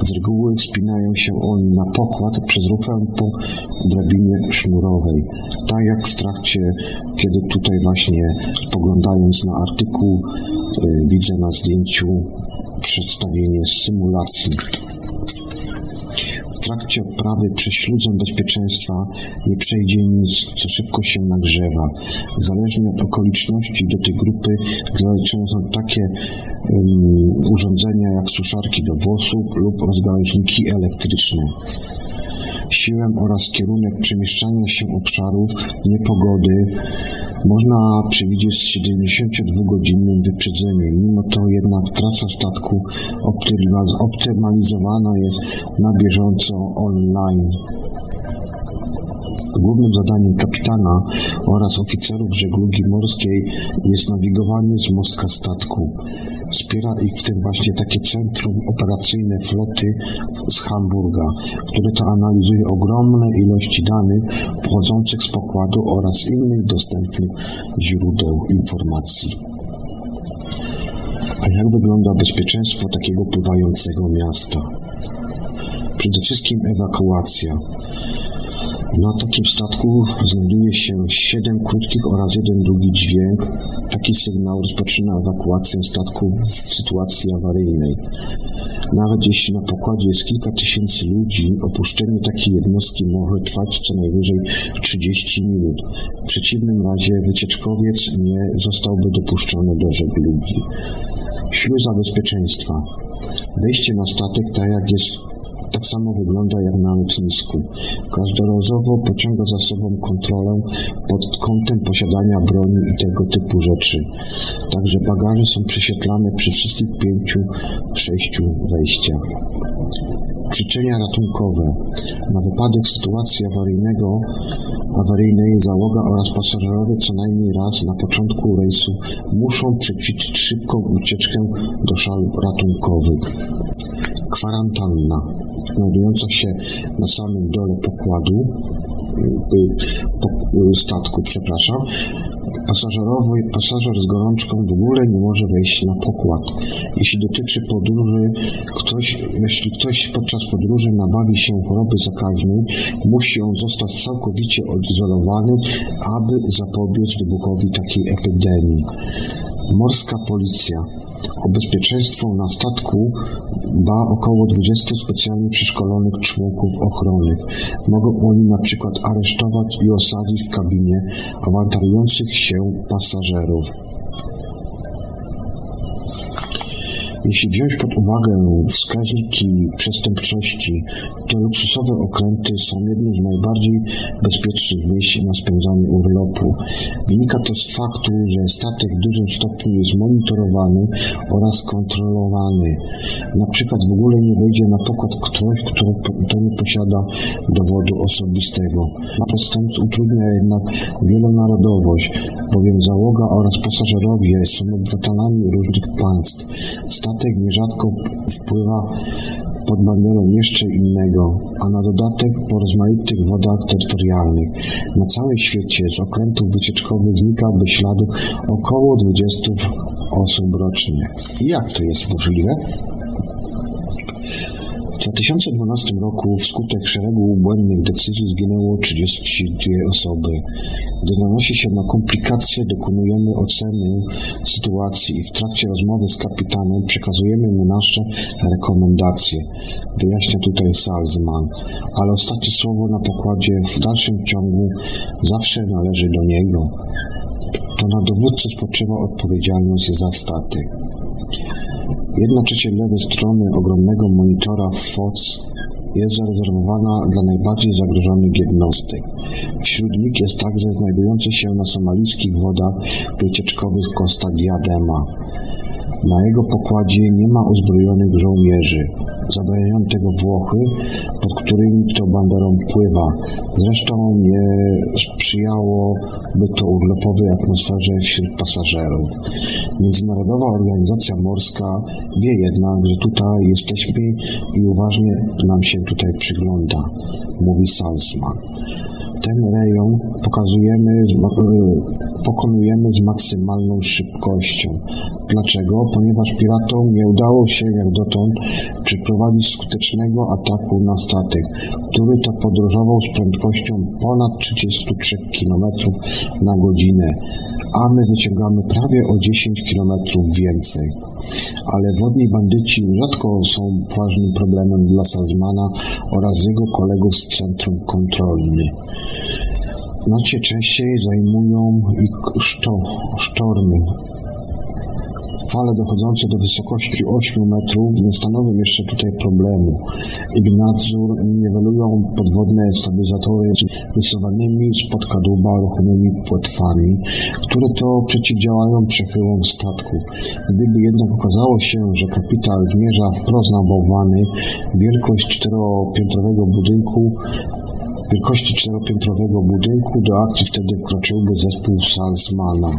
Z reguły wspinają się oni na pokład przez rufę po drabinie sznurowej. Tak jak w trakcie, kiedy tutaj właśnie spoglądając na artykuł, yy, widzę na zdjęciu przedstawienie symulacji. W trakcie odprawy przez śludzą bezpieczeństwa nie przejdzie nic, co szybko się nagrzewa. Zależnie od okoliczności do tej grupy zaliczone są takie um, urządzenia jak suszarki do włosów lub rozgałęźniki elektryczne. Siłę oraz kierunek przemieszczania się obszarów niepogody można przewidzieć z siedemdziesięciodwugodzinnym wyprzedzeniem. Mimo to jednak trasa statku optymalizowana jest na bieżąco online. Głównym zadaniem kapitana oraz oficerów żeglugi morskiej jest nawigowanie z mostka statku. Wspiera ich w tym właśnie takie centrum operacyjne floty z Hamburga, które to analizuje ogromne ilości danych pochodzących z pokładu oraz innych dostępnych źródeł informacji. A jak wygląda bezpieczeństwo takiego pływającego miasta? Przede wszystkim ewakuacja. Na takim statku znajduje się siedem krótkich oraz jeden długi dźwięk. Taki sygnał rozpoczyna ewakuację statku w sytuacji awaryjnej. Nawet jeśli na pokładzie jest kilka tysięcy ludzi, opuszczenie takiej jednostki może trwać co najwyżej trzydzieści minut. W przeciwnym razie wycieczkowiec nie zostałby dopuszczony do żeglugi. Śluza bezpieczeństwa. Wejście na statek tak jak jest Tak samo wygląda jak na lotnisku. Każdorazowo pociąga za sobą kontrolę pod kątem posiadania broni i tego typu rzeczy. Także bagaże są prześwietlane przy wszystkich pięciu, sześciu wejściach. Krzyczenia ratunkowe. Na wypadek sytuacji awaryjnego, awaryjnej załoga oraz pasażerowie co najmniej raz na początku rejsu muszą przećwiczyć szybką ucieczkę do szal ratunkowych. Kwarantanna, znajdująca się na samym dole pokładu, statku, przepraszam, Pasażerowy, pasażer z gorączką w ogóle nie może wejść na pokład. Jeśli dotyczy podróży, ktoś, jeśli ktoś podczas podróży nabawi się choroby zakaźnej, musi on zostać całkowicie odizolowany, aby zapobiec wybuchowi takiej epidemii. Morska policja. O bezpieczeństwo na statku dba około dwudziestu specjalnie przeszkolonych członków ochrony. Mogą oni na przykład aresztować i osadzić w kabinie awantarujących się pasażerów. Jeśli wziąć pod uwagę wskaźniki przestępczości, to luksusowe okręty są jednym z najbardziej bezpiecznych miejsc na spędzanie urlopu. Wynika to z faktu, że statek w dużym stopniu jest monitorowany oraz kontrolowany. Na przykład w ogóle nie wejdzie na pokład ktoś, kto nie posiada dowodu osobistego. Natomiast utrudnia jednak wielonarodowość, bowiem załoga oraz pasażerowie są obywatelami różnych państw. Statek nierzadko wpływa pod banderą jeszcze innego, a na dodatek po rozmaitych wodach terytorialnych. Na całym świecie z okrętów wycieczkowych znikałby śladu około dwudziestu osób rocznie. I jak to jest możliwe? W dwa tysiące dwunastym roku wskutek szeregu błędnych decyzji zginęło trzydzieści dwie osoby. Gdy nanosi się na komplikacje, dokonujemy oceny sytuacji i w trakcie rozmowy z kapitanem przekazujemy mu nasze rekomendacje. Wyjaśnia tutaj Salzman, ale ostatnie słowo na pokładzie w dalszym ciągu zawsze należy do niego. To na dowódcy spoczywa odpowiedzialność za statek. Jedna trzecia lewej strony ogromnego monitora F O C jest zarezerwowana dla najbardziej zagrożonych jednostek. Wśród nich jest także znajdujący się na somalijskich wodach wycieczkowych Costa Diadema. Na jego pokładzie nie ma uzbrojonych żołnierzy. Zabraniają tego Włochy, pod którymi to banderą pływa. Zresztą nie sprzyjałoby to urlopowej atmosferze wśród pasażerów. Międzynarodowa Organizacja Morska wie jednak, że tutaj jesteśmy i uważnie nam się tutaj przygląda, mówi Salzman. Ten rejon pokazujemy, pokonujemy z maksymalną szybkością. Dlaczego? Ponieważ piratom nie udało się jak dotąd przeprowadzić skutecznego ataku na statek, który to podróżował z prędkością ponad trzydzieści trzy kilometry na godzinę, a my wyciągamy prawie o dziesięć kilometrów więcej. Ale wodni bandyci rzadko są poważnym problemem dla Salzmana oraz jego kolegów z Centrum Kontroli. Znacznie częściej zajmują ich sztormy. Fale dochodzące do wysokości ośmiu metrów nie stanowią jeszcze tutaj problemu. Ich nadzór niwelują podwodne stabilizatory wysuwanymi spod kadłuba ruchomymi płetwami, które to przeciwdziałają przechyłom statku. Gdyby jednak okazało się, że kapitan zmierza wprost na bałwany, wielkość czteropiętrowego budynku wielkości czteropiętrowego budynku do akcji wtedy wkroczyłby zespół Salzmana.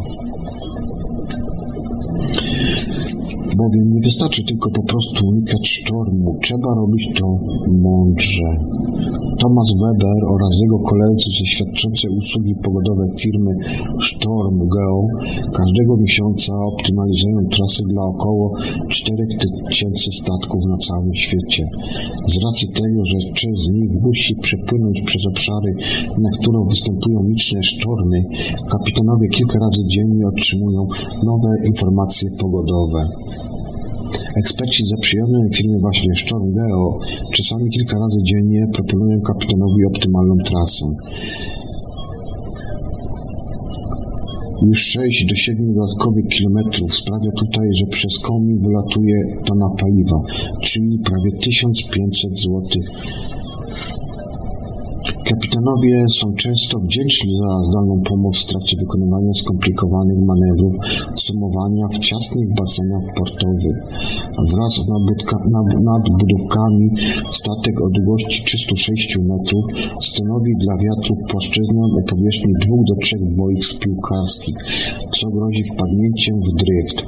Bowiem nie wystarczy tylko po prostu unikać sztormu, trzeba robić to mądrze. Thomas Weber oraz jego koledzy ze świadczącej usługi pogodowe firmy StormGeo każdego miesiąca optymalizują trasy dla około czterech tysięcy statków na całym świecie. Z racji tego, że część z nich musi przepłynąć przez obszary, na które występują liczne sztormy, kapitanowie kilka razy dziennie otrzymują nowe informacje pogodowe. Eksperci zaprzyjaźnionej firmy właśnie StormGeo czasami kilka razy dziennie proponują kapitanowi optymalną trasę. Już sześć do siedmiu dodatkowych kilometrów sprawia tutaj, że przez komin wylatuje tona paliwa, czyli prawie tysiąc pięćset złotych. Kapitanowie są często wdzięczni za zdalną pomoc w trakcie wykonywania skomplikowanych manewrów sumowania w ciasnych basenach portowych. Wraz z nadbudówkami statek o długości trzystu sześciu metrów stanowi dla wiatru płaszczyznę o powierzchni dwóch do trzech boisk spiłkarskich, co grozi wpadnięciem w dryft.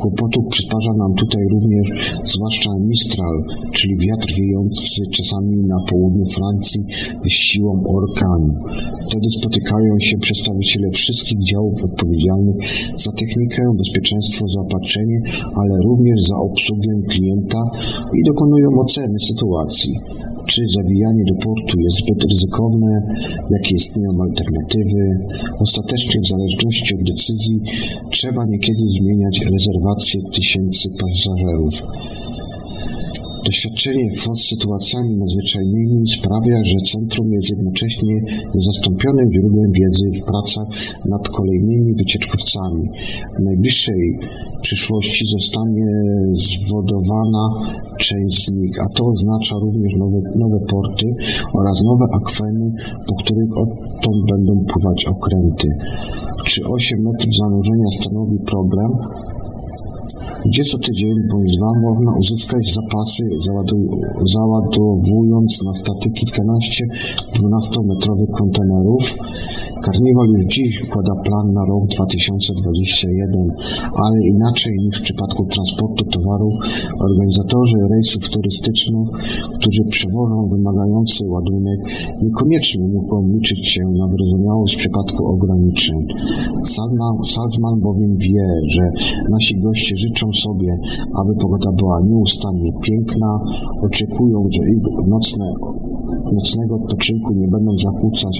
Kłopotów przyparza nam tutaj również zwłaszcza mistral, czyli wiatr wiejący czasami na południu Francji z siłą orkanu. Wtedy spotykają się przedstawiciele wszystkich działów odpowiedzialnych za technikę, bezpieczeństwo, zaopatrzenie, ale również za obsługę klienta i dokonują oceny sytuacji. Czy zawijanie do portu jest zbyt ryzykowne, jakie istnieją alternatywy. Ostatecznie w zależności od decyzji trzeba niekiedy zmieniać rezerwacje tysięcy pasażerów. Doświadczenie z sytuacjami nadzwyczajnymi sprawia, że centrum jest jednocześnie niezastąpionym źródłem wiedzy w pracach nad kolejnymi wycieczkowcami. W najbliższej przyszłości zostanie zwodowana część z nich, a to oznacza również nowe, nowe porty oraz nowe akweny, po których odtąd będą pływać okręty. Czy osiem metrów zanurzenia stanowi problem? Gdzie co tydzień bądź dwa można uzyskać zapasy, załadowując na staty kilkanaście dwunastometrowych kontenerów. Karniwal już dziś układa plan na rok dwa tysiące dwudziesty pierwszy, ale inaczej niż w przypadku transportu towarów, organizatorzy rejsów turystycznych, którzy przewożą wymagający ładunek, niekoniecznie mogą liczyć się na wyrozumiałość w przypadku ograniczeń. Salzman bowiem wie, że nasi goście życzą sobie, aby pogoda była nieustannie piękna, oczekują, że ich nocne, nocnego odpoczynku nie będą zakłócać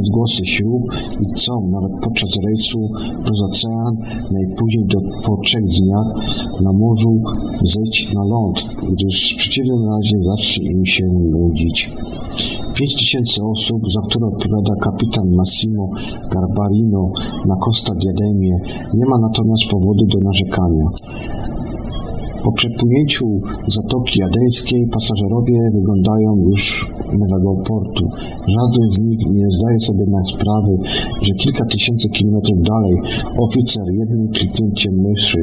odgłosy śrub, i chcą nawet podczas rejsu przez ocean najpóźniej do, po trzech dniach na morzu zejść na ląd, gdyż w przeciwnym razie zacznie im się nudzić. Pięć tysięcy osób, za które odpowiada kapitan Massimo Garbarino na Costa Diademie, nie ma natomiast powodu do narzekania. Po przepłynięciu Zatoki Jadeńskiej pasażerowie wyglądają już nowego portu. Żaden z nich nie zdaje sobie na sprawy, że kilka tysięcy kilometrów dalej oficer jednym kliknięciem myszy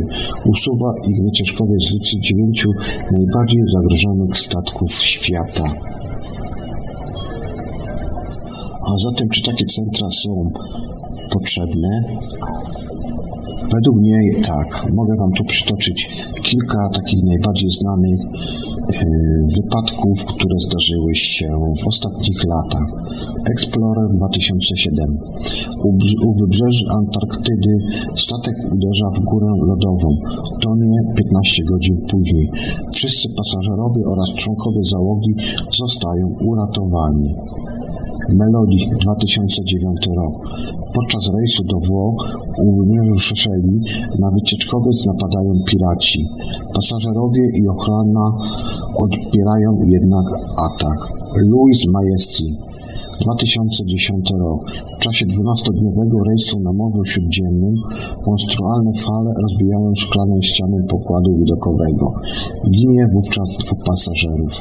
usuwa ich wycieczkowie z listy dziewięciu najbardziej zagrożonych statków świata. A zatem czy takie centra są potrzebne? Według mnie tak. Mogę Wam tu przytoczyć kilka takich najbardziej znanych wypadków, które zdarzyły się w ostatnich latach. Explorer dwa tysiące siódmy. U wybrzeży Antarktydy statek uderza w górę lodową. Tonie piętnaście godzin później. Wszyscy pasażerowie oraz członkowie załogi zostają uratowani. Melodii dwa tysiące dziewiąty. Podczas rejsu do Włoch u wybrzeży Szeszeli na wycieczkowiec napadają piraci. Pasażerowie i ochrona odpierają jednak atak. Louis Majesty dwa tysiące dziesiąty. W czasie dwunastodniowego rejsu na Morzu Śródziemnym monstrualne fale rozbijają szklaną ścianę pokładu widokowego. Ginie wówczas dwóch pasażerów.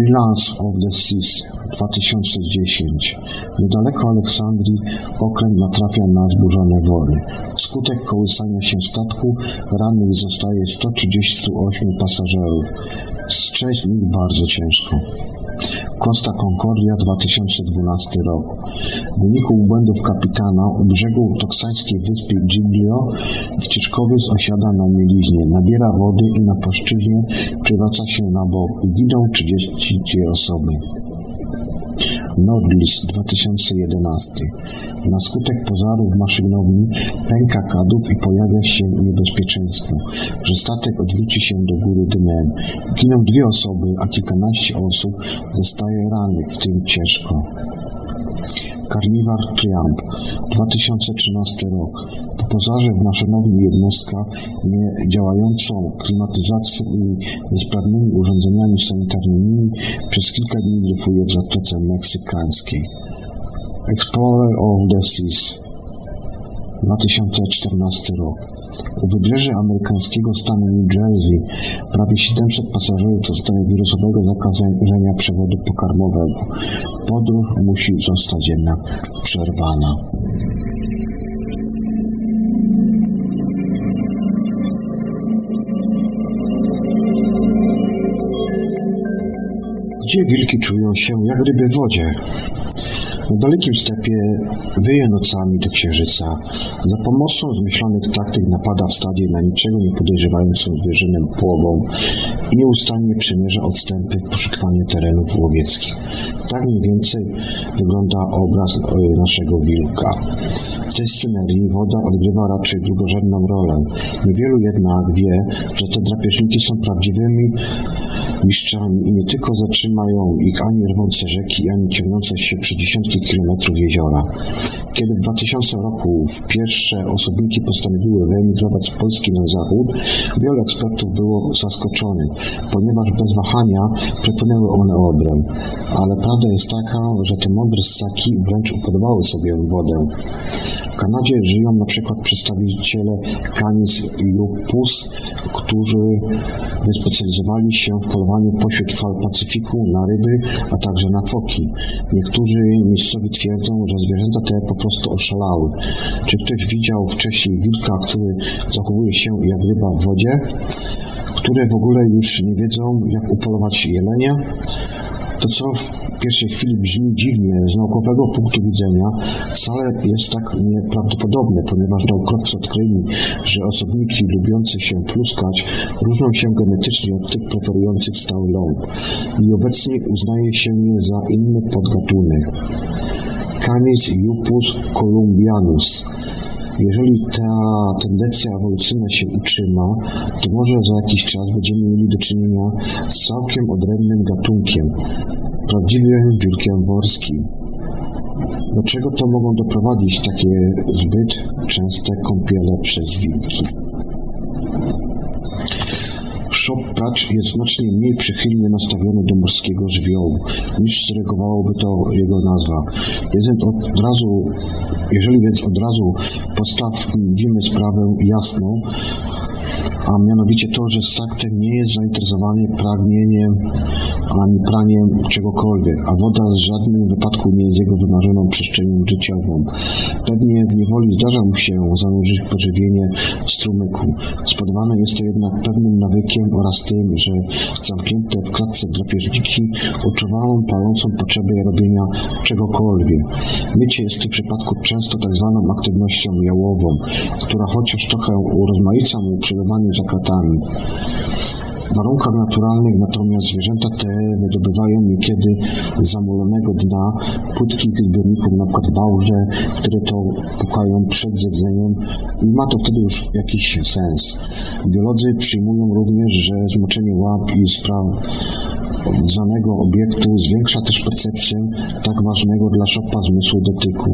Bilance of the Seas dwa tysiące dziesiąty. Niedaleko Aleksandrii okręt natrafia na zburzone wory. Wskutek kołysania się statku rannych zostaje sto trzydzieści osiem pasażerów. Z trzech nich bardzo ciężko. Costa Concordia dwa tysiące dwunasty. W wyniku błędów kapitana u brzegu teksaskiej wyspy Giglio wycieczkowiec osiada na mieliźnie, nabiera wody i na płaszczyźnie przywraca się na bok. Giną trzydzieści osoby. Nordlis dwa tysiące jedenasty. Na skutek pożaru w maszynowni pęka kadłub i pojawia się niebezpieczeństwo, że statek odwróci się do góry dnem. Giną dwie osoby, a kilkanaście osób zostaje rannych, w tym ciężko. Carnival Triumph dwa tysiące trzynasty. Po pożarze w maszynowni jednostka niedziałającą klimatyzacją i niesprawnymi urządzeniami sanitarnymi przez kilka dni dryfuje w Zatoce Meksykańskiej. Explorer of the Seas dwa tysiące czternasty. wybrzeże amerykańskiego stanu New Jersey prawie siedemset pasażerów dostaje wirusowego zakażenia przewodu pokarmowego. Podróż musi zostać jednak przerwana. Gdzie wilki czują się jak ryby w wodzie? W dalekim stepie wyje nocami do księżyca. Za pomocą zmyślonych taktyk napada w stadzie na niczego nie podejrzewającą zwierzynę połową i nieustannie przemierza odstępy w poszukiwaniu terenów łowieckich. Tak mniej więcej wygląda obraz naszego wilka. W tej scenerii woda odgrywa raczej drugorzędną rolę. Niewielu jednak wie, że te drapieżniki są prawdziwymi mistrzami i nie tylko zatrzymają ich ani rwące rzeki, ani ciągnące się przez dziesiątki kilometrów jeziora. Kiedy w dwutysięcznym roku pierwsze osobniki postanowiły wyemigrować z Polski na zachód, wielu ekspertów było zaskoczonych, ponieważ bez wahania przepłynęły one Odrę. Ale prawda jest taka, że te mądre ssaki wręcz upodobały sobie wodę. W Kanadzie żyją na przykład przedstawiciele Canis lupus, którzy wyspecjalizowali się w polowaniu pośród fal Pacyfiku na ryby, a także na foki. Niektórzy miejscowi twierdzą, że zwierzęta te po prostu oszalały. Czy ktoś widział wcześniej wilka, który zachowuje się jak ryba w wodzie? Które w ogóle już nie wiedzą, jak upolować jelenia? To, co w pierwszej chwili brzmi dziwnie, z naukowego punktu widzenia wcale jest tak nieprawdopodobne, ponieważ naukowcy odkryli, że osobniki lubiące się pluskać różnią się genetycznie od tych preferujących stały ląd i obecnie uznaje się je za inny podgatunek. Canis lupus columbianus. Jeżeli ta tendencja ewolucyjna się utrzyma, to może za jakiś czas będziemy mieli do czynienia z całkiem odrębnym gatunkiem, prawdziwym wilkiem morskim. Do czego to mogą doprowadzić takie zbyt częste kąpiele przez wilki? Shop Pracz jest znacznie mniej przychylnie nastawiony do morskiego żywiołu, niż zreagowałoby to jego nazwa. Jest od razu, jeżeli więc od razu postawimy sprawę jasną, a mianowicie to, że ssak ten nie jest zainteresowany pragnieniem ani praniem czegokolwiek, a woda w żadnym wypadku nie jest jego wymarzoną przestrzenią życiową. Pewnie w niewoli zdarza mu się zanurzyć pożywienie w strumyku. Spowodowane jest to jednak pewnym nawykiem oraz tym, że zamknięte w klatce drapieżniki odczuwają palącą potrzebę robienia czegokolwiek. Mycie jest w tym przypadku często tak zwaną aktywnością jałową, która chociaż trochę urozmaica mu przebywanie za kratami. W warunkach naturalnych natomiast zwierzęta te wydobywają niekiedy z zamolonego dna płytkich zbiorników, na przykład bałże, które to pukają przed jedzeniem i ma to wtedy już jakiś sens. Biolodzy przyjmują również, że zmoczenie łap i spraw znanego obiektu zwiększa też percepcję tak ważnego dla Chopa zmysłu dotyku.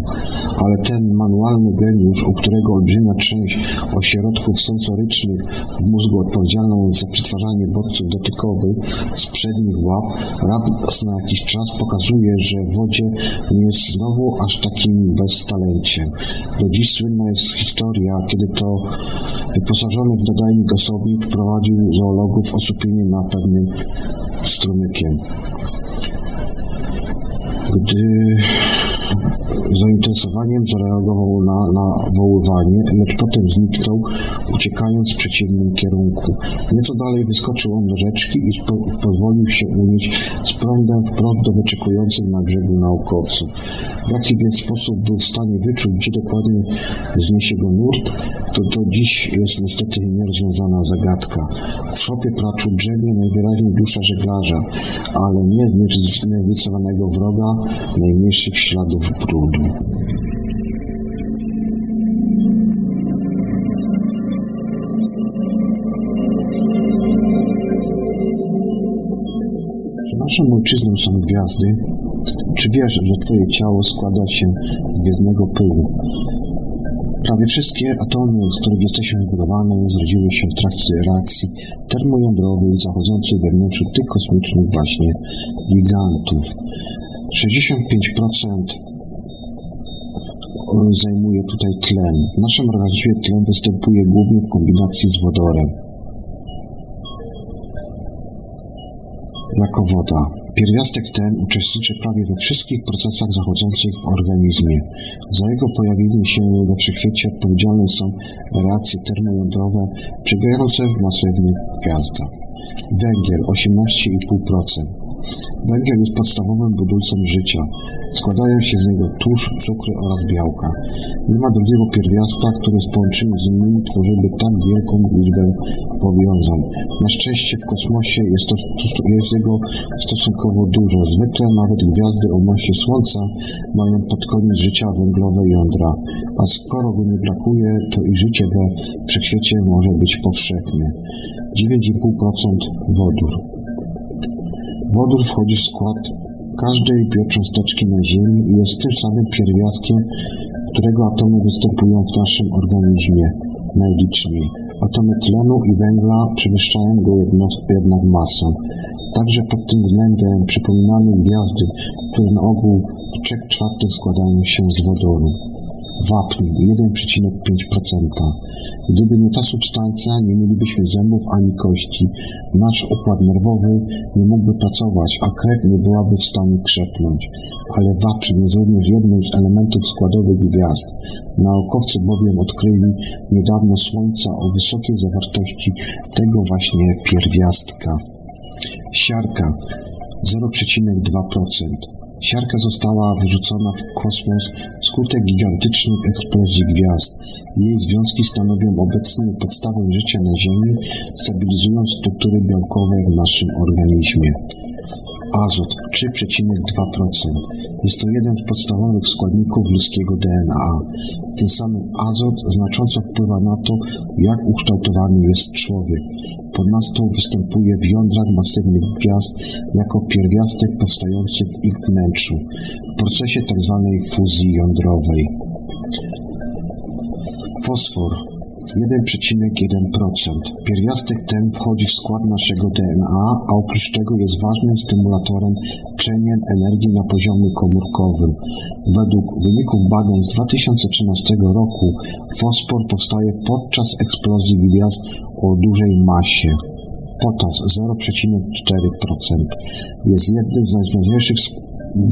Ale ten manualny geniusz, u którego olbrzymia część ośrodków sensorycznych w mózgu odpowiedzialna jest za przetwarzanie bodźców dotykowych z przednich łap, raz na jakiś czas pokazuje, że w wodzie nie jest znowu aż takim beztalenciem. Do dziś słynna jest historia, kiedy to wyposażony w nadajnik osobnik wprowadził zoologów osłupienie na pewnym strumykiem. Gdy zainteresowaniem zareagował na nawoływanie, lecz potem zniknął, uciekając w przeciwnym kierunku. Nieco dalej wyskoczył on do rzeczki i spo- pozwolił się unieść z prądem wprost do wyczekujących na brzegu naukowców. W jaki więc sposób był w stanie wyczuć, gdzie dokładnie zniesie go nurt, to do dziś jest niestety nierozwiązana zagadka. W Szopie Praczu drzemie najwyraźniej dusza żeglarza, ale nie z niewycelowanego wroga, najmniejszych śladów brudu. Czy naszą ojczyzną są gwiazdy? Czy wiesz, że twoje ciało składa się z gwiezdnego pyłu? Prawie wszystkie atomy, z których jesteśmy zbudowane, zrodziły się w trakcie reakcji termojądrowej zachodzącej we wnętrzu tych kosmicznych właśnie gigantów. sześćdziesiąt pięć procent zajmuje tutaj tlen. W naszym organizmie tlen występuje głównie w kombinacji z wodorem. Jako woda. Pierwiastek ten uczestniczy prawie we wszystkich procesach zachodzących w organizmie. Za jego pojawienie się we wszechświecie odpowiedzialne są reakcje termojądrowe przebiegające w masywnych gwiazdach. Węgiel osiemnaście i pół procent. Węgiel jest podstawowym budulcem życia. Składają się z niego tłuszcz, cukry oraz białka. Nie ma drugiego pierwiastka, który z połączeniu z innymi tworzyłby tak wielką liczbę powiązań. Na szczęście w kosmosie jest, to, jest jego stosunkowo dużo. Zwykle nawet gwiazdy o masie Słońca mają pod koniec życia węglowe jądra. A skoro go nie brakuje, to i życie we wszechświecie może być powszechne. dziewięć i pół procent wodór. Wodór wchodzi w skład każdej biocząsteczki na Ziemi i jest tym samym pierwiastkiem, którego atomy występują w naszym organizmie najliczniej. Atomy tlenu i węgla przewyższają go jednak masą. Także pod tym względem przypominamy gwiazdy, które na ogół w trzech czwartych składają się z wodoru. Wapń jeden i pięć dziesiątych procent. Gdyby nie ta substancja, nie mielibyśmy zębów ani kości. Nasz układ nerwowy nie mógłby pracować, a krew nie byłaby w stanie krzepnąć. Ale wapń jest również jednym z elementów składowych gwiazd. Naukowcy bowiem odkryli niedawno Słońca o wysokiej zawartości tego właśnie pierwiastka. Siarka zero i dwa dziesiąte procent. Siarka została wyrzucona w kosmos wskutek gigantycznych eksplozji gwiazd. Jej związki stanowią obecnie podstawę życia na Ziemi, stabilizując struktury białkowe w naszym organizmie. Azot trzy i dwa dziesiąte procent. Jest to jeden z podstawowych składników ludzkiego D N A. Ten sam azot znacząco wpływa na to, jak ukształtowany jest człowiek. Ponadto występuje w jądrach masywnych gwiazd jako pierwiastek powstający w ich wnętrzu w procesie tzw. fuzji jądrowej. Fosfor jeden i jeden dziesiąte procent. Pierwiastek ten wchodzi w skład naszego D N A, a oprócz tego jest ważnym stymulatorem przemian energii na poziomie komórkowym. Według wyników badań z dwa tysiące trzynastego roku fosfor powstaje podczas eksplozji gwiazd o dużej masie. Potas zero i cztery dziesiąte procent. Jest jednym z najważniejszych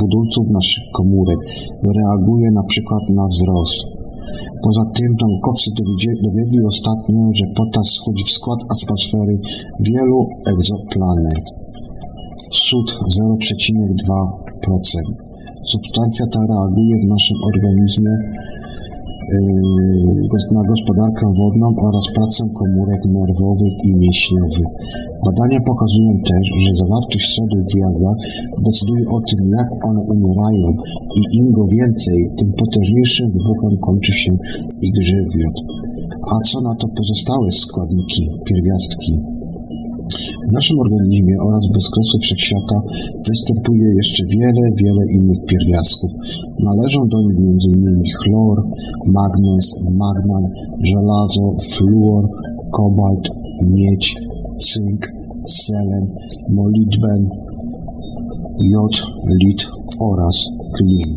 budulców naszych komórek. Reaguje na przykład na wzrost. Poza tym naukowcy dowiedli ostatnio, że potas wchodzi w skład atmosfery wielu egzoplanet. Sód zero i dwa dziesiąte procent. Substancja ta reaguje w naszym organizmie na gospodarkę wodną oraz pracę komórek nerwowych i mięśniowych. Badania pokazują też, że zawartość sodu w gwiazdach decyduje o tym, jak one umierają i im go więcej, tym potężniejszym wybuchem kończy się ich żywiot. A co na to pozostałe składniki, pierwiastki? W naszym organizmie oraz bez kresu wszechświata występuje jeszcze wiele, wiele innych pierwiastków. Należą do nich m.in. chlor, magnez, magnan, żelazo, fluor, kobalt, miedź, cynk, selen, molibden, jod, lit oraz klin.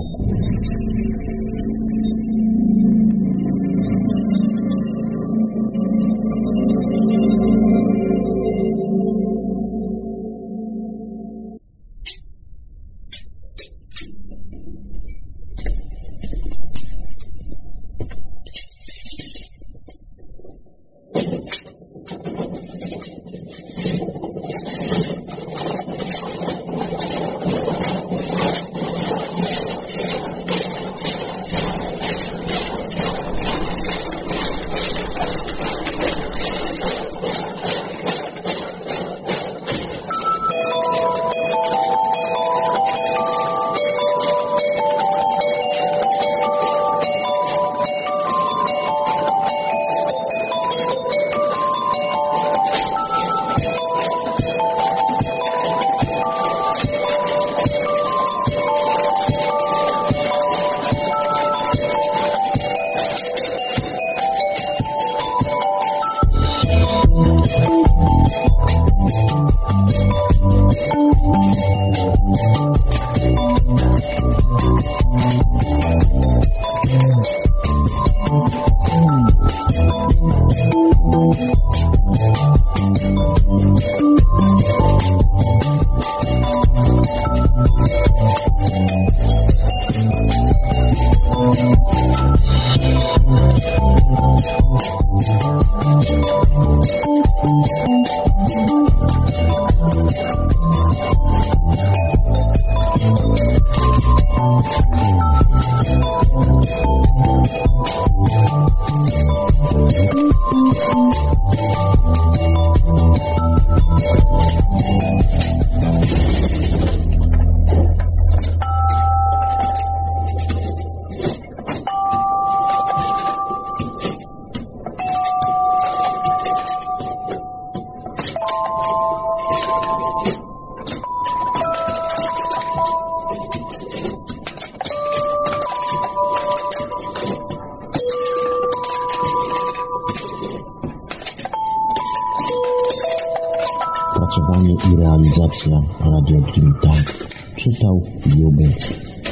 Tworzenie i realizacja Radio Dream Time. Czytał Juby.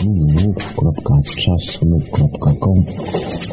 www kropka czasnub kropka com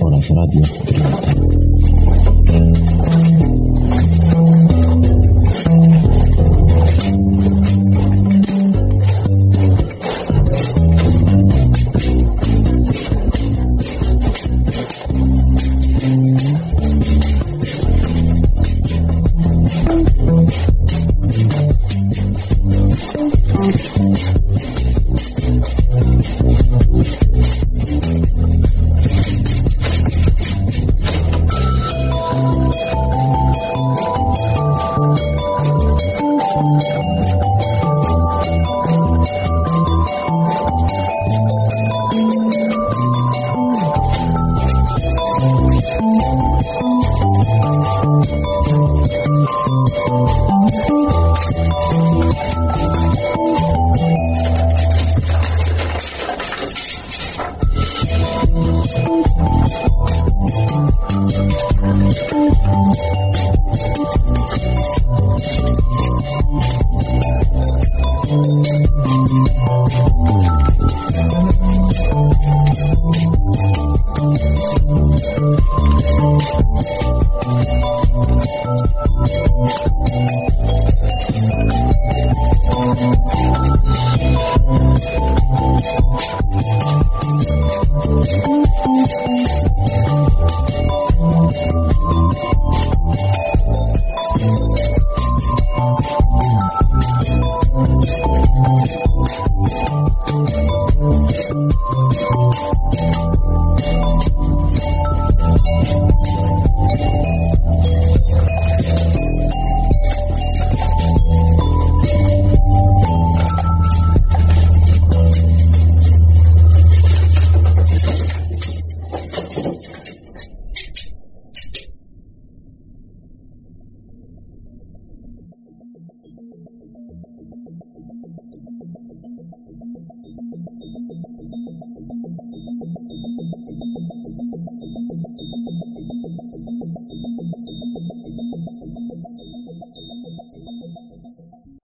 oraz Radio Dream Time.